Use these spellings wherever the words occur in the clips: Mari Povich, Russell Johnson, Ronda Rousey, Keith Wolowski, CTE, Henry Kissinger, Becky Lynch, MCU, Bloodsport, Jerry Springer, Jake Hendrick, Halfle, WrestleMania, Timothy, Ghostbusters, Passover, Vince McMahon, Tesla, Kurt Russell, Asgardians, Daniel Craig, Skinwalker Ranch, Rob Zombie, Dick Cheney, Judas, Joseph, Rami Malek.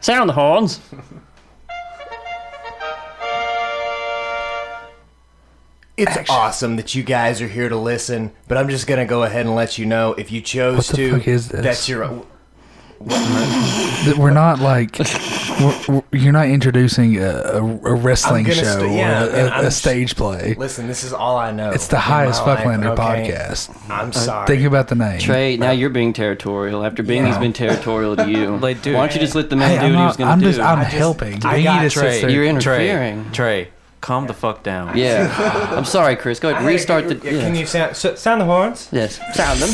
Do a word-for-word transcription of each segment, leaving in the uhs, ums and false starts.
Sound the horns. It's Action. Awesome that you guys are here to listen, but I'm just going to go ahead and let you know if you chose what the to. Fuck is this? That's your. What? We're not like. We're, we're, you're not introducing a, a wrestling show st- yeah, or a, a, a stage play. Listen, this is all I know. It's the highest Fucklander okay. podcast. I'm sorry. Uh, think about the name. Trey, now you're being territorial. After being, yeah. he's been territorial to you. Like, dude, why don't you just let the man hey, do I'm what not, he was going to do? Just, I'm I just, helping. I got Trey. You're interfering. Trey. Trey. Calm the fuck down. Yeah. I'm sorry, Chris. Go ahead. Restart the... Yeah. Can you sound sound the horns? Yes. Sound them.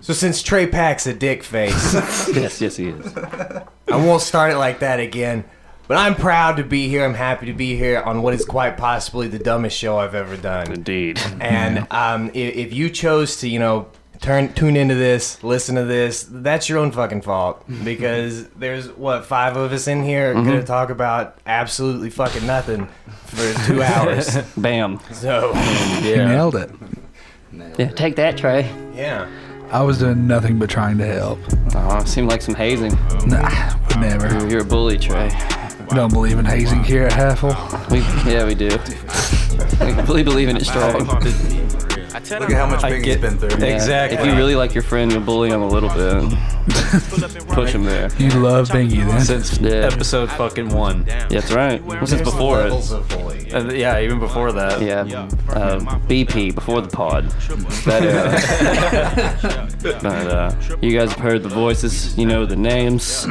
So since Trey Pack's a dick face... yes, yes, he is. I won't start it like that again. But I'm proud to be here. I'm happy to be here on what is quite possibly the dumbest show I've ever done. Indeed. And um, if, if you chose to, you know... Turn tune into this, listen to this. That's your own fucking fault because there's what five of us in here mm-hmm. gonna talk about absolutely fucking nothing for two hours. Bam. So yeah. You nailed it. Nailed yeah, it. Take that, Trey. Yeah. I was doing nothing but trying to help. Oh, it seemed like some hazing. Nah, never. You're a bully, Trey. We don't believe in hazing here at Halfle. We yeah, we do. We completely believe in it strong. Look at how much Big he's been through. Yeah. Exactly. If you really like your friend, you'll bully him a little bit. Push him there. You love Bingy then. Since yeah. episode fucking one. Yeah, that's right. Well, since before it. Uh, yeah, even before that. Yeah. Uh, B P, before the pod. That, uh, but uh, you guys have heard the voices. You know the names.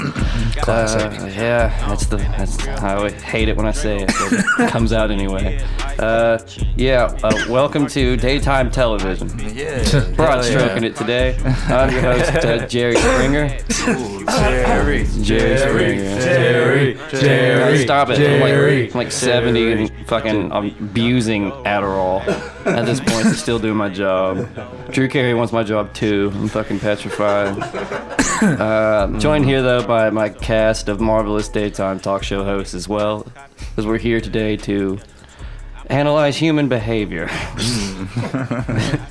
Classic. Uh, yeah, that's the. That's, I hate it when I say it. But it comes out anyway. Uh, yeah. Uh, welcome to Daytime Television. Yeah, broad stroking yeah. it today. I'm your host, uh, Jerry Springer. Ooh, Jerry, Jerry, Jerry Springer. Jerry, Jerry, stop it! Jerry, I'm like, I'm like seventy and fucking I'm abusing Adderall at this point. I'm still doing my job. Drew Carey wants my job too. I'm fucking petrified. Uh, joined here though by my cast of marvelous daytime talk show hosts as well, because we're here today to analyze human behavior.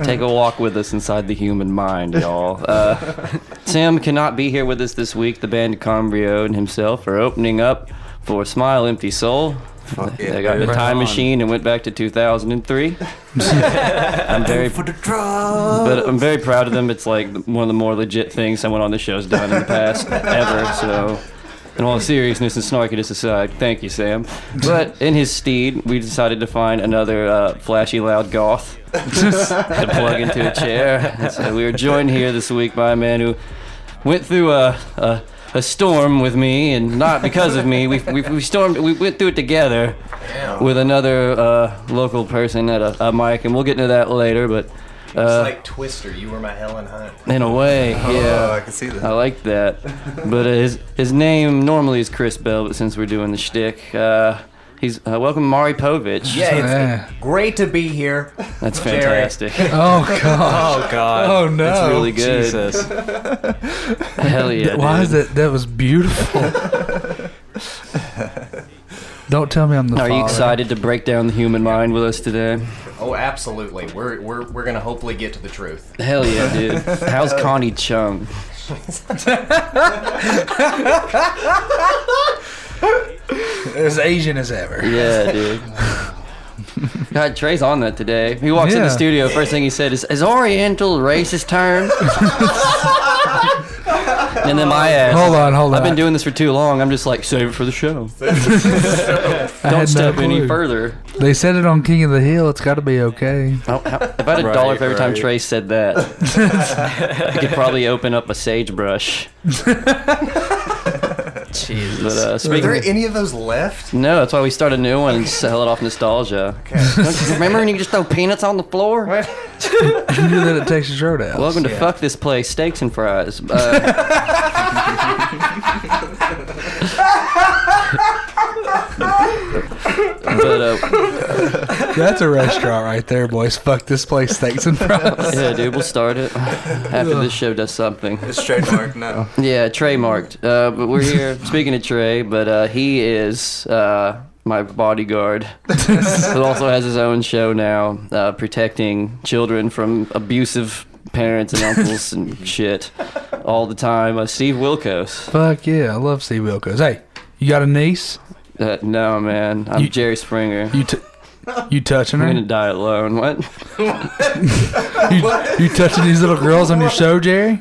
Take a walk with us inside the human mind, y'all. Uh, Tim cannot be here with us this week. The band Cambrio and himself are opening up for Smile Empty Soul. Fuck they yeah, got in a right time on. Machine and went back to two thousand three. I'm very, for the but I'm very proud of them. It's like one of the more legit things someone on this show's done in the past ever. So. In all seriousness and snarkiness aside, thank you, Sam. But in his stead, we decided to find another uh, flashy, loud goth to plug into a chair. And so we are joined here this week by a man who went through a, a, a storm with me, and not because of me. We we, we stormed. We went through it together Damn. With another uh, local person at a, a mic, and we'll get into that later. But it's uh, like Twister. You were my Helen Hunt. In a way, oh, yeah. I can see that. I like that. But uh, his his name normally is Chris Bell, but since we're doing the shtick, uh, he's uh, welcome Mari Povich. Yeah, it's yeah. great to be here. That's fantastic. Oh god. Oh god. Oh no. It's really good. Jesus. Hell yeah. That, why dude. Is that? That was beautiful. Don't tell me I'm the. Are father. You excited to break down the human mind with us today? Oh, absolutely. We're we're we're gonna hopefully get to the truth. Hell yeah, dude. How's Connie Chung? As Asian as ever. Yeah, dude. God, Trey's on that today. He walks yeah. in the studio. First thing he said is, "Is Oriental racist term?" And then my ass. Hold on, hold on. I've been doing this for too long. I'm just like, save it for the show. Don't step no any further. They said it on King of the Hill. It's got to be okay. Oh, how, if I had a right, dollar for every right. time Trey said that, I could probably open up a sagebrush. Jesus. But, uh, speaking, are there any of those left? No, that's why we start a new one and sell it off nostalgia. Okay. Don't you remember when you just throw peanuts on the floor? Right. You do that at Texas Roadhouse. Welcome to yeah. Fuck This Place, Steaks and Fries. Uh, But, uh, that's a restaurant right there, boys. Fuck This Place, Steaks and Fries. Yeah, dude, we'll start it after this show does something. It's trademarked now. Yeah, trademarked. Uh, but we're here speaking to Trey, but uh, he is uh, my bodyguard. He also has his own show now, uh, protecting children from abusive parents and uncles and shit all the time. Uh, Steve Wilkos. Fuck yeah, I love Steve Wilkos. Hey, you got a niece? Uh, no, man. I'm you, Jerry Springer. You t- You touching her? I'm gonna die alone. What? you, what? You touching these little girls on your show, Jerry?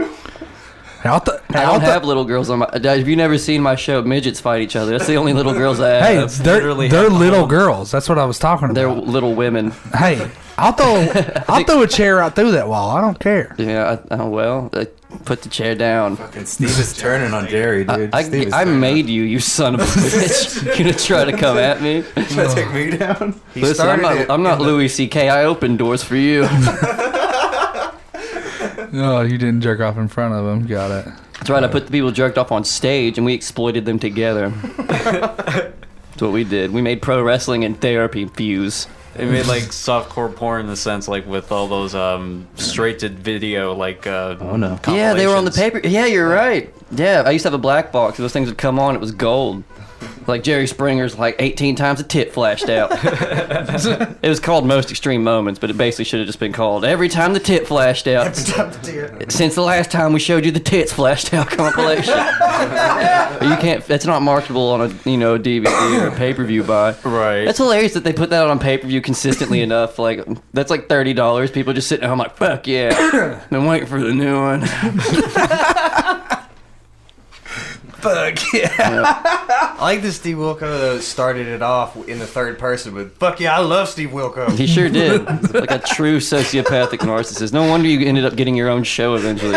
I'll th- I don't I'll th- have little girls on my... Have you never seen my show? Midgets fight each other. That's the only little girls I have. Hey, they're, they're little them. girls. That's what I was talking about. They're little women. Hey, I'll throw I'll throw a chair right through that wall. I don't care. Yeah, I, oh, well, I put the chair down. Fucking Steve is turning on Jerry, dude. I, I, I made you, you son of a bitch. You're going to try to come at me? You're trying to take me down? He Listen, I'm not, I'm not Louis C K I opened doors for you. No, you didn't jerk off in front of them. Got it. That's right. I put the people who jerked off on stage, and we exploited them together. That's what we did. We made pro wrestling and therapy fuse. They made like softcore porn in the sense, like with all those um, straight to video, like uh, oh no, yeah, they were on the paper. Yeah, you're right. Yeah, I used to have a black box. Those things would come on. It was gold. Like Jerry Springer's, like eighteen times a tit flashed out. It was called Most Extreme Moments, but it basically should have just been called Every Time the Tit Flashed Out. Every time the tit. Since the last time we showed you the Tits Flashed Out compilation. You can't. That's not marketable on a you know D V D or a pay per view buy. Right. That's hilarious that they put that out on pay per view consistently enough. Like that's like thirty dollars. People just sitting at home like fuck yeah. And I'm waiting for the new one. Fuck yeah. yeah. I like this Steve Wilkos though started it off in the third person with, fuck yeah, I love Steve Wilkos. He sure did. Like a true sociopathic narcissist. No wonder you ended up getting your own show eventually.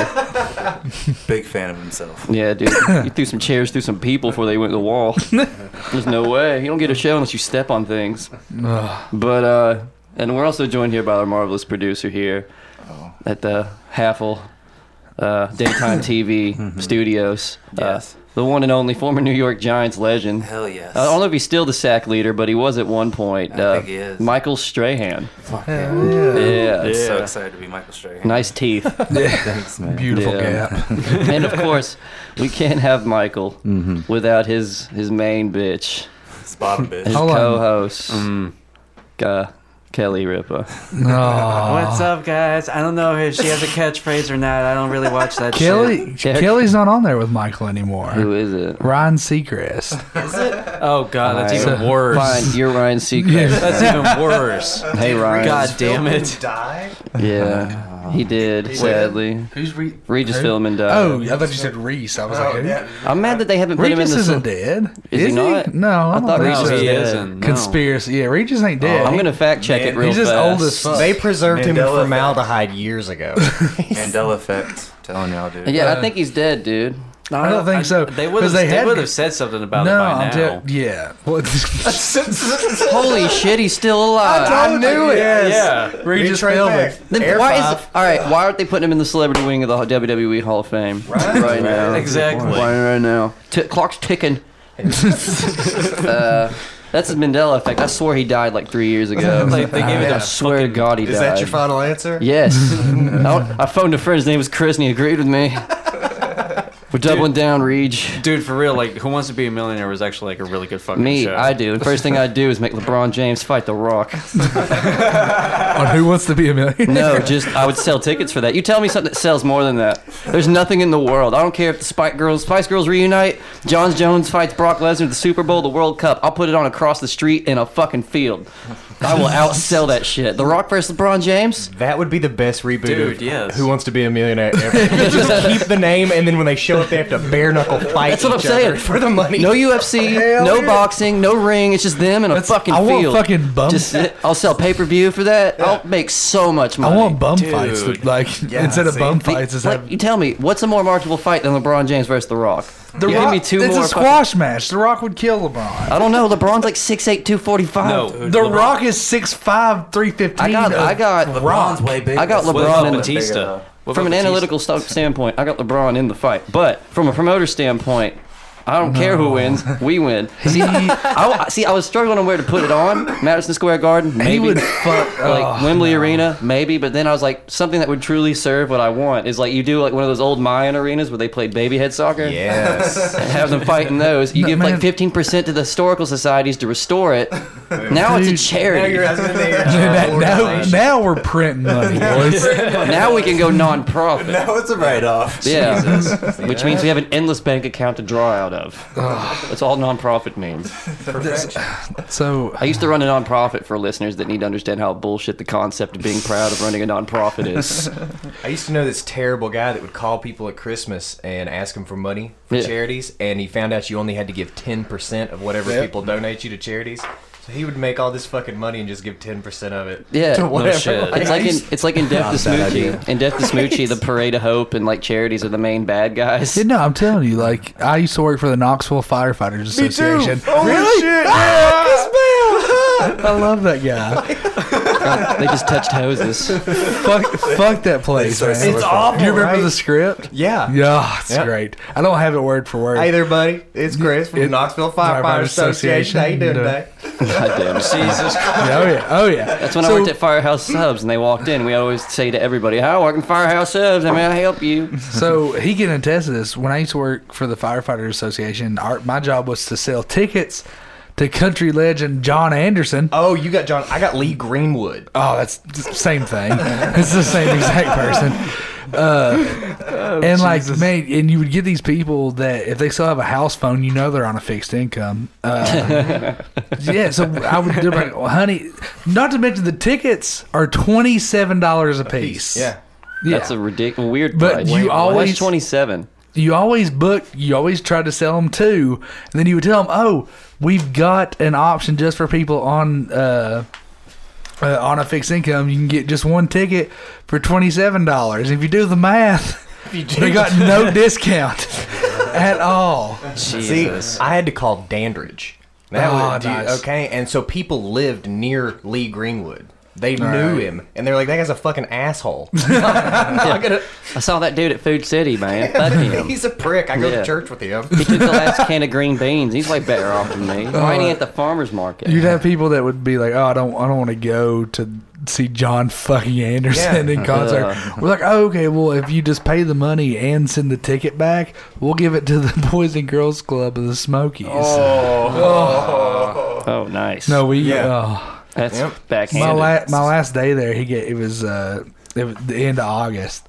Big fan of himself. Yeah, dude. He threw some chairs through some people before they went to the wall. There's no way. You don't get a show unless you step on things. But, uh, and we're also joined here by our marvelous producer here oh. at the Haffle uh, Daytime T V mm-hmm. Studios. Yes. Uh, The one and only former New York Giants legend. Hell yes. I don't know if he's still the sack leader, but he was at one point. I uh, think he is. Michael Strahan. Fuck yeah. Yeah. I'm yeah. so excited to be Michael Strahan. Nice teeth. Yeah. Thanks, man. Beautiful yeah. gap. And, of course, we can't have Michael mm-hmm. without his, his main bitch. His bottom bitch. His Hold co-host. Mm. Uh, Kelly Ripa. Aww. What's up, guys? I don't know if she has a catchphrase or not. I don't really watch that Kelly, shit. Kelly's not on there with Michael anymore. Who is it? Ryan Seacrest. Is it? Oh, God, right. That's even worse. Fine, you're Ryan Seacrest. Yeah. That's even worse. Hey, Ryan. God damn it. Die? Yeah, oh, he did, he sadly. Did. Who's Re- Regis who? Philbin died. Oh, I thought you said Reese. I was oh, like, who? Yeah. I'm mad that they haven't Regis put him in the... Regis isn't dead. Is, is he not? No, I, I thought Regis was dead. Conspiracy. Yeah, Regis ain't dead. I'm going to fact check. It real He's just old as fuck. They preserved Mandela him in formaldehyde effect. Years ago. Mandela effect. Telling y'all, dude. Yeah, uh, I think he's dead, dude. No, I don't think I, so. They would have they said something about no, it by now. T- yeah. Holy shit, he's still alive. I, I knew it. Yes. Yeah. Regis Philbin. Then why is it, all right? Why aren't they putting him in the celebrity wing of the W W E Hall of Fame right, right now? Exactly. Right, right now. T- clock's ticking. uh... That's his Mandela effect. I swore he died like three years ago. Like they gave it. I swear to God he died. Is that your final answer? Yes. I, I phoned a friend. His name was Chris, and he agreed with me. We're doubling dude, down, Reg. Dude, for real, like, Who Wants to Be a Millionaire was actually, like, a really good fucking Me, show. Me, I do. The first thing I do is make LeBron James fight The Rock. On Who Wants to Be a Millionaire? No, just, I would sell tickets for that. You tell me something that sells more than that. There's nothing in the world. I don't care if the Spice Girls, Spice Girls reunite, John Jones fights Brock Lesnar at the Super Bowl, the World Cup. I'll put it on across the street in a fucking field. I will outsell that shit. The Rock versus LeBron James? That would be the best reboot Dude, of yes. Who Wants to Be a Millionaire ever. Just keep the name, and then when they show up, they have to bare-knuckle fight That's what I'm saying. For the money. No U F C, Hell no yeah. boxing, no ring. It's just them in a That's, fucking I field. I want fucking bum just, I'll sell pay-per-view for that. Yeah. I'll make so much money. I want bum Dude. Fights. With, like, yeah, instead of see, bum the, fights. It's like, have... You tell me, what's a more marketable fight than LeBron James versus The Rock? The yeah. Rock, me two it's more a squash fucking... match. The Rock would kill LeBron. I don't know. LeBron's like six eight, two forty-five. No, the LeBron. Rock is six five, three fifteen. I got, I got LeBron's way bigger. I got LeBron and Batista. From an Batista? analytical st- standpoint, I got LeBron in the fight. But from a promoter standpoint, I don't no. care who wins. We win. See, I, see, I was struggling on where to put it on. Madison Square Garden, maybe. He would fuck, like oh, Wembley no. Arena, maybe. But then I was like, something that would truly serve what I want is like you do like one of those old Mayan arenas where they played baby head soccer. Yes. And have them fight in those. You no, give man. like fifteen percent to the historical societies to restore it. Now it's a charity. Now, now, now, now we're printing money, boys. Now we can go non-profit. Now it's a write-off. Yeah. Jesus. Which means we have an endless bank account to draw out of. That's all non-profit means. So I used to run a non-profit for listeners that need to understand how bullshit the concept of being proud of running a non-profit is. I used to know this terrible guy that would call people at Christmas and ask them for money for yeah. charities, and he found out you only had to give ten percent of whatever yep. people donate you to charities. He would make all this fucking money and just give ten percent of it. Yeah, to whatever. No shit. Like, it's, like in, it's like in Death to Smoochie. In Death to Smoochie, the Parade of Hope and like charities are the main bad guys. Yeah, no, I'm telling you, like, I used to work for the Knoxville Firefighters Association. Me too. Oh, really? Shit. Ah, yeah. Chris Bell. I love that guy. God, they just touched hoses. fuck, fuck that place, man. It's awful. Do you remember right? the script? Yeah. Yeah, it's yep. great. I don't have it word for word. Hey there, buddy. It's Chris from it, the Knoxville Firefighters Association. Association. How you doing today? God damn, Jesus Christ. Yeah, oh, yeah. Oh, yeah. That's when so, I worked at Firehouse Subs, and they walked in. We always say to everybody, I work in Firehouse Subs. I mean, I help you. So he can attest to this. When I used to work for the Firefighters Association, our, my job was to sell tickets to country legend John Anderson. Oh, you got John. I got Lee Greenwood. Oh, that's the same thing. It's the same exact person. Uh, oh, and, like, Jesus. man, and you would get these people that if they still have a house phone, you know they're on a fixed income. Uh, yeah, so I would do like, well, honey, not to mention the tickets are twenty-seven dollars a piece. Yeah. yeah. That's a ridiculous, weird price. But you Wait, always. twenty-seven You always book, you always try to sell them two, and then you would tell them, oh, we've got an option just for people on uh, uh, on a fixed income. You can get just one ticket for twenty-seven dollars. If you do the math, you do. They got no discount at all. Jesus. See, I had to call Dandridge. That oh, was nice. Okay, and so people lived near Lee Greenwood. They all knew right. him, and they're like, "That guy's a fucking asshole." yeah. gonna... I saw that dude at Food City, man. Fuck him. He's a prick. I go yeah. to church with him. He took the last can of green beans. He's way better off than me. Why ain't he at the farmer's market? You'd have people that would be like, "Oh, I don't, I don't want to go to see John fucking Anderson yeah. in concert." Uh. We're like, "Oh, okay. Well, if you just pay the money and send the ticket back, we'll give it to the Boys and Girls Club of the Smokies." Oh, oh, oh nice. No, we. Yeah. Oh. That's yep. backhanded. My, la- my last day there, he get, it was uh, it was the end of August,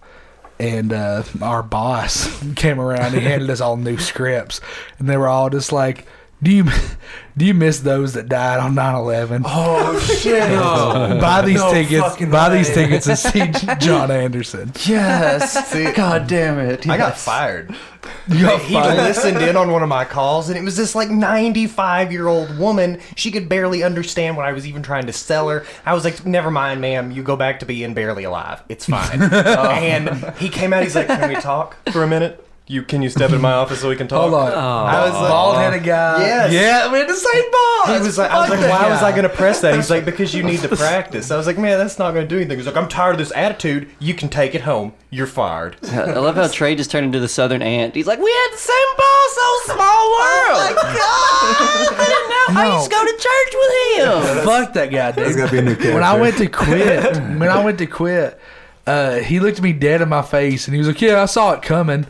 and uh, our boss came around. He handed us all new scripts, and they were all just like, "Do you do you miss those that died on nine eleven? Oh shit! No. Buy these no tickets. Buy way. these tickets and see John Anderson. Yes. See, God damn it! Yes. I got fired. You got he fired? Listened in on one of my calls, and it was this like ninety-five-year-old woman. She could barely understand what I was even trying to sell her. I was like, "Never mind, ma'am. You go back to being barely alive. It's fine." oh. And he came out. He's like, "Can we talk for a minute? You Can you step in my office so we can talk?" Hold on. Oh, I was like, bald-headed guy. Yes. Yeah, we had the same balls. He was like, I was like, why guy. was I going to press that? He's like, because you need to practice. I was like, man, that's not going to do anything. He's like, I'm tired of this attitude. You can take it home. You're fired. I love how Trey just turned into the Southern Aunt. He's like, we had the same balls. So small world. Oh, my God. I didn't know. No. I used to go to church with him. Fuck that guy, dude. That's got to be a new character. When I went to quit, when I went to quit, uh, he looked me dead in my face, and he was like, yeah, I saw it coming.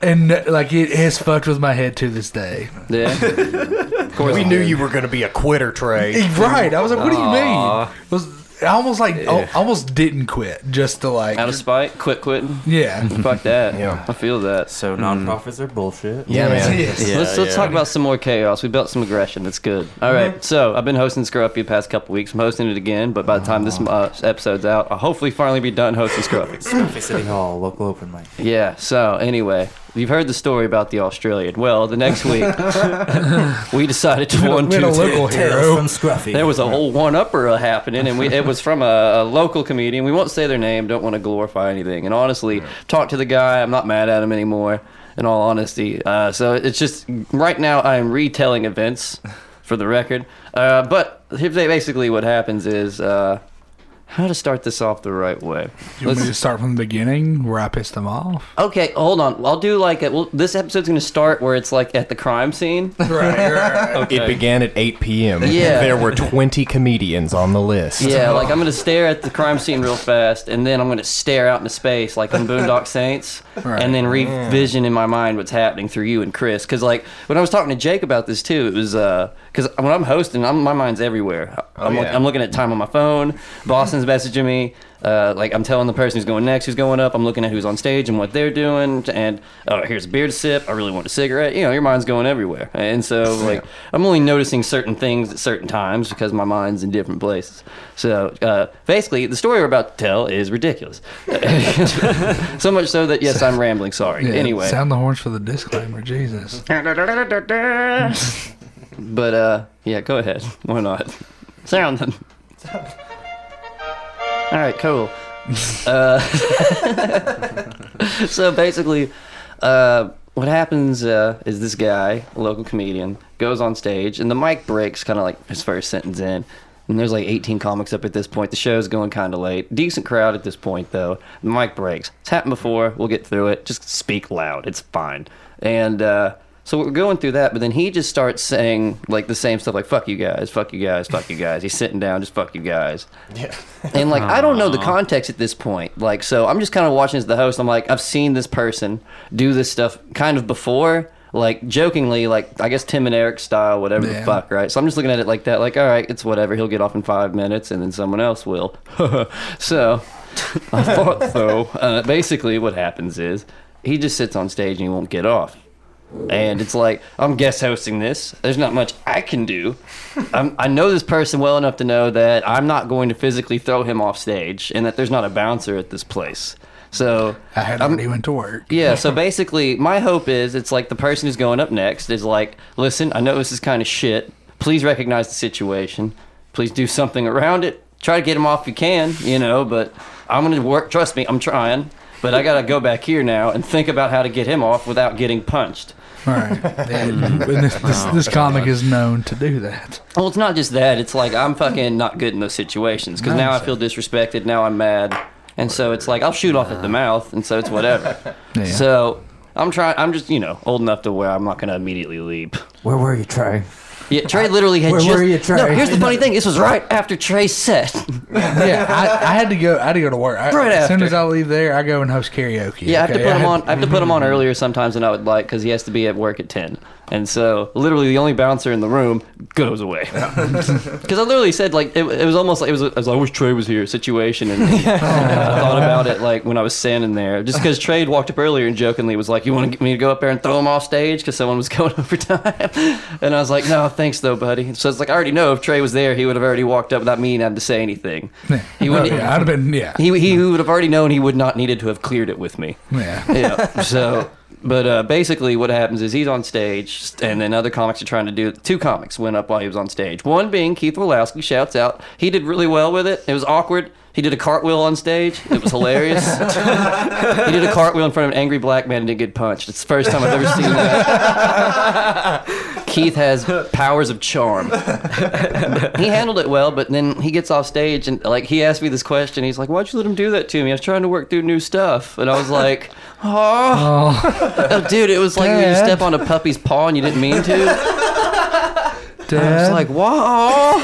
And like it has fucked with my head to this day. Yeah, of course. We knew you were going to be a quitter, Trey. Right? I was like, what do you Aww. mean? It was I almost like yeah. almost didn't quit just to like out of spite, quit quitting. Yeah, fuck that. Yeah, I feel that. So nonprofits mm. are bullshit. Yeah, yeah man. Yes. Yeah, let's yeah. let's talk about some more chaos. We built some aggression. That's good. All right. Mm-hmm. So I've been hosting Scruffy the past couple weeks. I'm hosting it again, but by the time oh. this uh, episode's out, I'll hopefully finally be done hosting Scruffy. Scruffy City Hall, local open mic. Yeah. So anyway. You've heard the story about the Australian. Well, the next week, we decided to one two local hero from Scruffy. There was a whole one-upper happening, and we, it was from a, a local comedian. We won't say their name. Don't want to glorify anything. And honestly, yeah. talk to the guy. I'm not mad at him anymore, in all honesty. Uh, so it's just, right now, I am retelling events, for the record. Uh, but basically what happens is... Uh, how to start this off the right way. You want Let's, me to start from the beginning where I pissed them off? Okay, hold on. I'll do like... A, well, this episode's going to start where it's like at the crime scene. Right, right. Okay. It began at eight p.m. Yeah. There were twenty comedians on the list. Yeah, like I'm going to stare at the crime scene real fast, and then I'm going to stare out into space like on Boondock Saints, right. and then revision in my mind what's happening through you and Chris. Because like when I was talking to Jake about this too, it was... uh Because when I'm hosting, I'm, my mind's everywhere. I'm, oh, yeah. I'm looking at time on my phone. Boston's messaging me. Uh, like I'm telling the person who's going next, who's going up. I'm looking at who's on stage and what they're doing. And oh, here's a beer to sip. I really want a cigarette. You know, your mind's going everywhere. And so like I'm only noticing certain things at certain times because my mind's in different places. So uh, basically, the story we're about to tell is ridiculous. So much so that yes, I'm rambling. Sorry. Yeah, anyway, sound the horns for the disclaimer. Jesus. But, uh, yeah, go ahead. Why not? Sound them. All right, cool. Uh, so basically, uh, what happens uh, is this guy, a local comedian, goes on stage, and the mic breaks kind of like his first sentence in. And there's like eighteen comics up at this point. The show's going kind of late. Decent crowd at this point, though. The mic breaks. It's happened before. We'll get through it. Just speak loud. It's fine. And, uh... so we're going through that, but then he just starts saying like the same stuff, like "fuck you guys, fuck you guys, fuck you guys." He's sitting down, just "fuck you guys." Yeah. And like, aww. I don't know the context at this point. Like, so I'm just kind of watching as the host. I'm like, I've seen this person do this stuff kind of before, like jokingly, like I guess Tim and Eric style, whatever yeah. the fuck, right? So I'm just looking at it like that, like, all right, it's whatever. He'll get off in five minutes, and then someone else will. So I thought so. Uh, basically, what happens is he just sits on stage and he won't get off. And it's like, I'm guest hosting this. There's not much I can do. I'm, I know this person well enough to know that I'm not going to physically throw him off stage and that there's not a bouncer at this place. So I had already went to work. Yeah, so basically my hope is it's like the person who's going up next is like, listen, I know this is kind of shit. Please recognize the situation. Please do something around it. Try to get him off if you can, you know, but I'm going to work. Trust me, I'm trying. But I got to go back here now and think about how to get him off without getting punched. All right. And this, this, this comic is known to do that. Well, it's not just that. It's like I'm fucking not good in those situations because now I feel disrespected. Now I'm mad. And so it's like I'll shoot off at the mouth. And so it's whatever. Yeah. So I'm trying. I'm just, you know, old enough to where I'm not going to immediately leap. Where were you, Trey? Yeah, Trey literally had Where just... Where were you, Trey? No, here's the funny thing. This was right after Trey's set. Yeah, I, I had to go I had to go to work. I, right as after. As soon as I leave there, I go and host karaoke. Yeah, okay? I have to put I him had, on I have to put him on earlier sometimes than I would like because he has to be at work at ten. And so, literally, the only bouncer in the room goes away. Because I literally said, like, it, it was almost like, it was, I was like, I wish Trey was here situation. And, and I thought about it, like, when I was standing there. Just because Trey walked up earlier and jokingly was like, you want me to go up there and throw him off stage? Because someone was going over time. And I was like, no, thanks, though, buddy. So it's like, I already know if Trey was there, he would have already walked up without me having to say anything. He would oh, yeah, I'd have been, yeah. He, he would have already known he would not needed to have cleared it with me. Yeah. Yeah. So... But uh, basically what happens is he's on stage, and then other comics are trying to do it. Two comics went up while he was on stage. One being Keith Wolowski, shouts out. He did really well with it. It was awkward. He did a cartwheel on stage. It was hilarious. He did a cartwheel in front of an angry black man and didn't get punched. It's the first time I've ever seen that. Keith has powers of charm. He handled it well, but then he gets off stage and like he asked me this question. He's like, why'd you let him do that to me? I was trying to work through new stuff. And I was like, oh, oh. oh dude, it was like Dad. You step on a puppy's paw and you didn't mean to. I was like, whoa.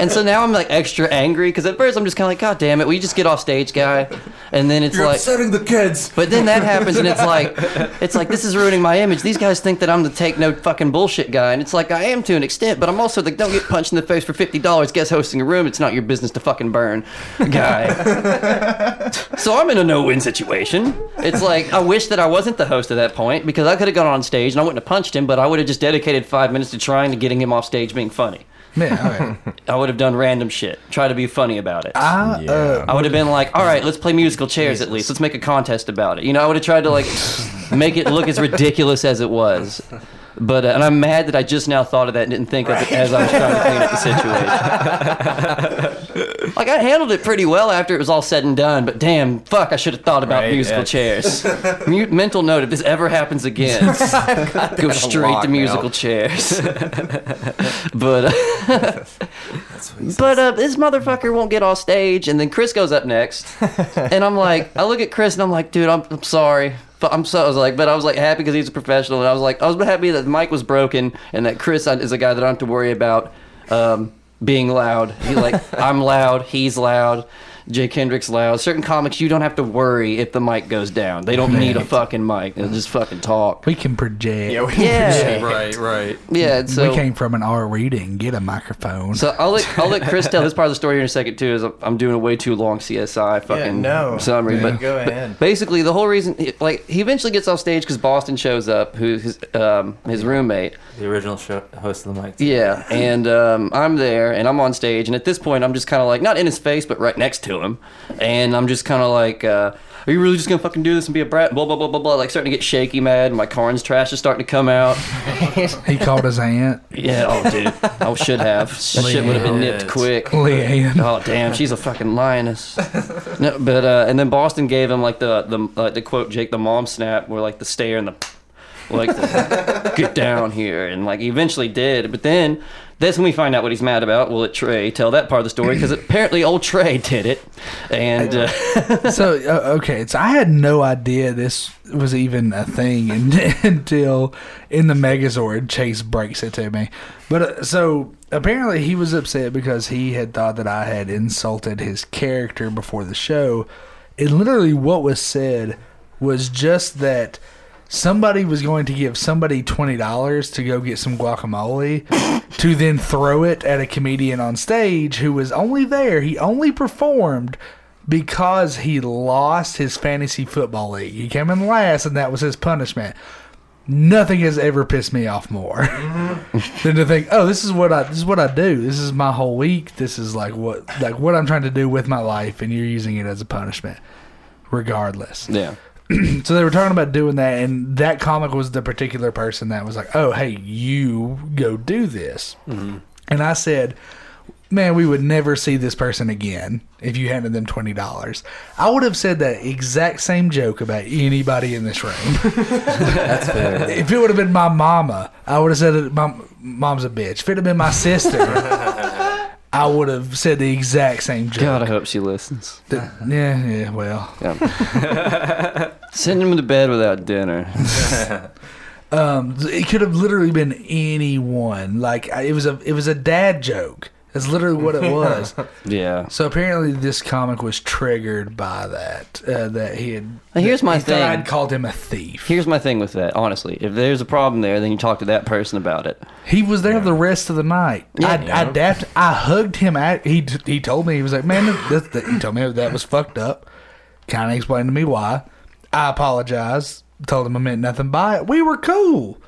And so now I'm like extra angry because at first I'm just kind of like, God damn it, will you just get off stage, guy? And then it's You're like upsetting the kids. But then that happens and it's like, it's like this is ruining my image. These guys think that I'm the take no fucking bullshit guy, and it's like I am to an extent, but I'm also like don't get punched in the face for fifty dollars. Guest hosting a room, it's not your business to fucking burn, guy. So I'm in a no-win situation. It's like I wish that I wasn't the host at that point because I could have gone on stage and I wouldn't have punched him, but I would have just dedicated five minutes to trying to getting him off stage. Stage being funny. Yeah, all right. I would have done random shit. Try to be funny about it. I, yeah. uh, I would have been like, all right, let's play musical chairs Jesus. At least. Let's make a contest about it. You know, I would have tried to like make it look as ridiculous as it was. But uh, and I'm mad that I just now thought of that and didn't think right. of it as I was trying to clean up the situation. Like, I handled it pretty well after it was all said and done, but damn, fuck, I should have thought about right, musical yeah. chairs. Mute, mental note, if this ever happens again, go straight to musical now. chairs. But uh, but uh, this motherfucker won't get off stage, and then Chris goes up next, and I'm like, I look at Chris and I'm like, dude, I'm, I'm sorry. I'm so I was like, but I was like happy because he's a professional, and I was like, I was happy that the mic was broken and that Chris is a guy that I don't have to worry about um, being loud. He's like, I'm loud, he's loud, Jake Hendrick's loud. Certain comics, you don't have to worry if the mic goes down. They don't right. need a fucking mic. They'll just fucking talk. We can project. Yeah, we can yeah. project. Right, right. Yeah, so, we came from an R where you didn't get a microphone. So I'll let, I'll let Chris tell this part of the story here in a second, too, is I'm doing a way too long C S I fucking yeah, no. summary. Yeah. But, Go ahead. But basically, the whole reason, like, he eventually gets off stage because Boston shows up, who's his, um, his roommate. The original show, host of the mic. Yeah, and um, I'm there, and I'm on stage, and at this point, I'm just kind of like, not in his face, but right next to him. him and I'm just kind of like uh are you really just gonna fucking do this and be a brat, blah blah blah blah blah, like starting to get shaky mad, and my Karn's trash is starting to come out. He called his aunt. Yeah, oh dude, I should have. That shit would have been nipped quick. Leanne. Oh damn, she's a fucking lioness. No, but uh and then Boston gave him like the the uh, the quote Jake the mom snap, where like the stare and the like the, get down here, and like he eventually did, but then that's when we find out what he's mad about. We'll let Trey tell that part of the story, because apparently old Trey did it. And uh, so, uh, okay, so I had no idea this was even a thing until in the Megazord, Chase breaks it to me. But uh, so apparently he was upset because he had thought that I had insulted his character before the show. And literally what was said was just that somebody was going to give somebody twenty dollars to go get some guacamole to then throw it at a comedian on stage who was only there. He only performed because he lost his fantasy football league. He came in last, and that was his punishment. Nothing has ever pissed me off more mm-hmm. than to think, oh, this is what I this is what I do. This is my whole week. This is like what like what I'm trying to do with my life, and you're using it as a punishment regardless. Yeah. So they were talking about doing that, and that comic was the particular person that was like, oh, hey, you go do this. Mm-hmm. And I said, man, we would never see this person again if you handed them twenty dollars. I would have said that exact same joke about anybody in this room. That's fair. If it would have been my mama, I would have said, it, my mom's a bitch. If it had been my sister... I would have said the exact same joke. God, I hope she listens. The, yeah, yeah, well. Yeah. Send him to bed without dinner. um, it could have literally been anyone. Like it was a, it was a dad joke. That's literally what it was. Yeah. So apparently, this comic was triggered by that. Uh, that he had. Now here's my thing. I'd called him a thief. Here's my thing with that. Honestly, if there's a problem there, then you talk to that person about it. He was there yeah. the rest of the night. Yeah. I, yeah. I dapped. I hugged him. At, he he told me he was like, man, that, that, he told me that was fucked up. Kind of explained to me why. I apologized. Told him I meant nothing by it. We were cool.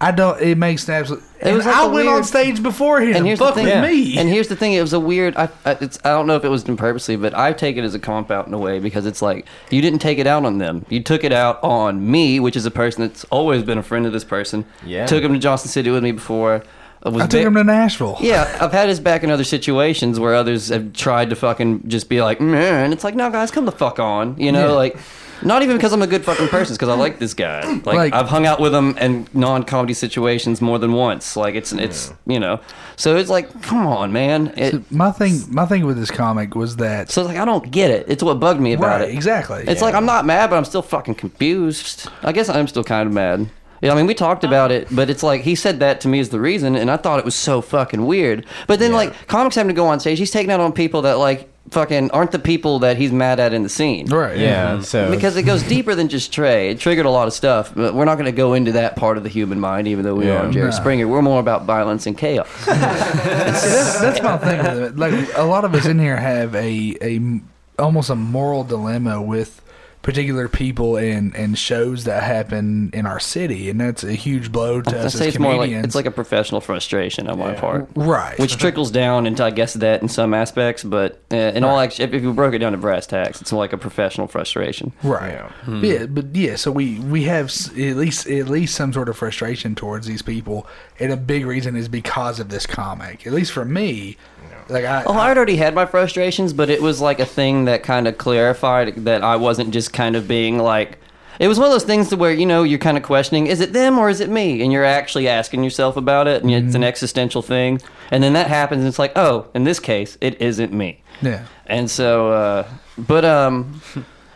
I don't. It makes absolute. It was like I went weird, on stage before him. And here's fuck the thing, with me. And here's the thing. It was a weird. I. I, it's, I don't know if it was done purposely, but I take it as a comp out in a way, because it's like you didn't take it out on them. You took it out on me, which is a person that's always been a friend of this person. Yeah. Took him to Johnson City with me before. I took ba- him to Nashville. Yeah, I've had his back in other situations where others have tried to fucking just be like, man, it's like, no, guys, come the fuck on, you know, yeah. like. Not even because I'm a good fucking person, because I like this guy. Like, like I've hung out with him in non-comedy situations more than once. Like it's it's yeah. you know, so it's like, come on, man. It, so my thing, my thing with this comic was that. So it's like I don't get it. It's what bugged me about right, it. Exactly. It's yeah. like I'm not mad, but I'm still fucking confused. I guess I'm still kind of mad. Yeah, I mean, we talked about it, but it's like he said that to me is the reason, and I thought it was so fucking weird. But then yeah. like comics having to go on stage, he's taking out on people that like. Fucking aren't the people that he's mad at in the scene, right? Yeah, mm-hmm. so because it goes deeper than just Trey. It triggered a lot of stuff, but we're not going to go into that part of the human mind, even though we yeah, are Jerry nah. Springer. We're more about violence and chaos. See, that's, that's my thing. Like a lot of us in here have a a almost a moral dilemma with particular people and, and shows that happen in our city, and that's a huge blow to I us say as it's comedians. More like, it's like a professional frustration on yeah. my part. Right. Which trickles down into, I guess, that in some aspects, but uh, in right. all actually, if, if you broke it down to brass tacks, it's like a professional frustration. Right. Yeah, hmm. yeah but yeah, so we, we have at least, at least some sort of frustration towards these people, and a big reason is because of this comic, at least for me. Like I, oh, I already had my frustrations, but it was like a thing that kind of clarified that I wasn't just kind of being like... It was one of those things to where, you know, you're kind of questioning, is it them or is it me? And you're actually asking yourself about it, and mm-hmm. it's an existential thing. And then that happens, and it's like, oh, in this case, it isn't me. Yeah. And so... Uh, but um,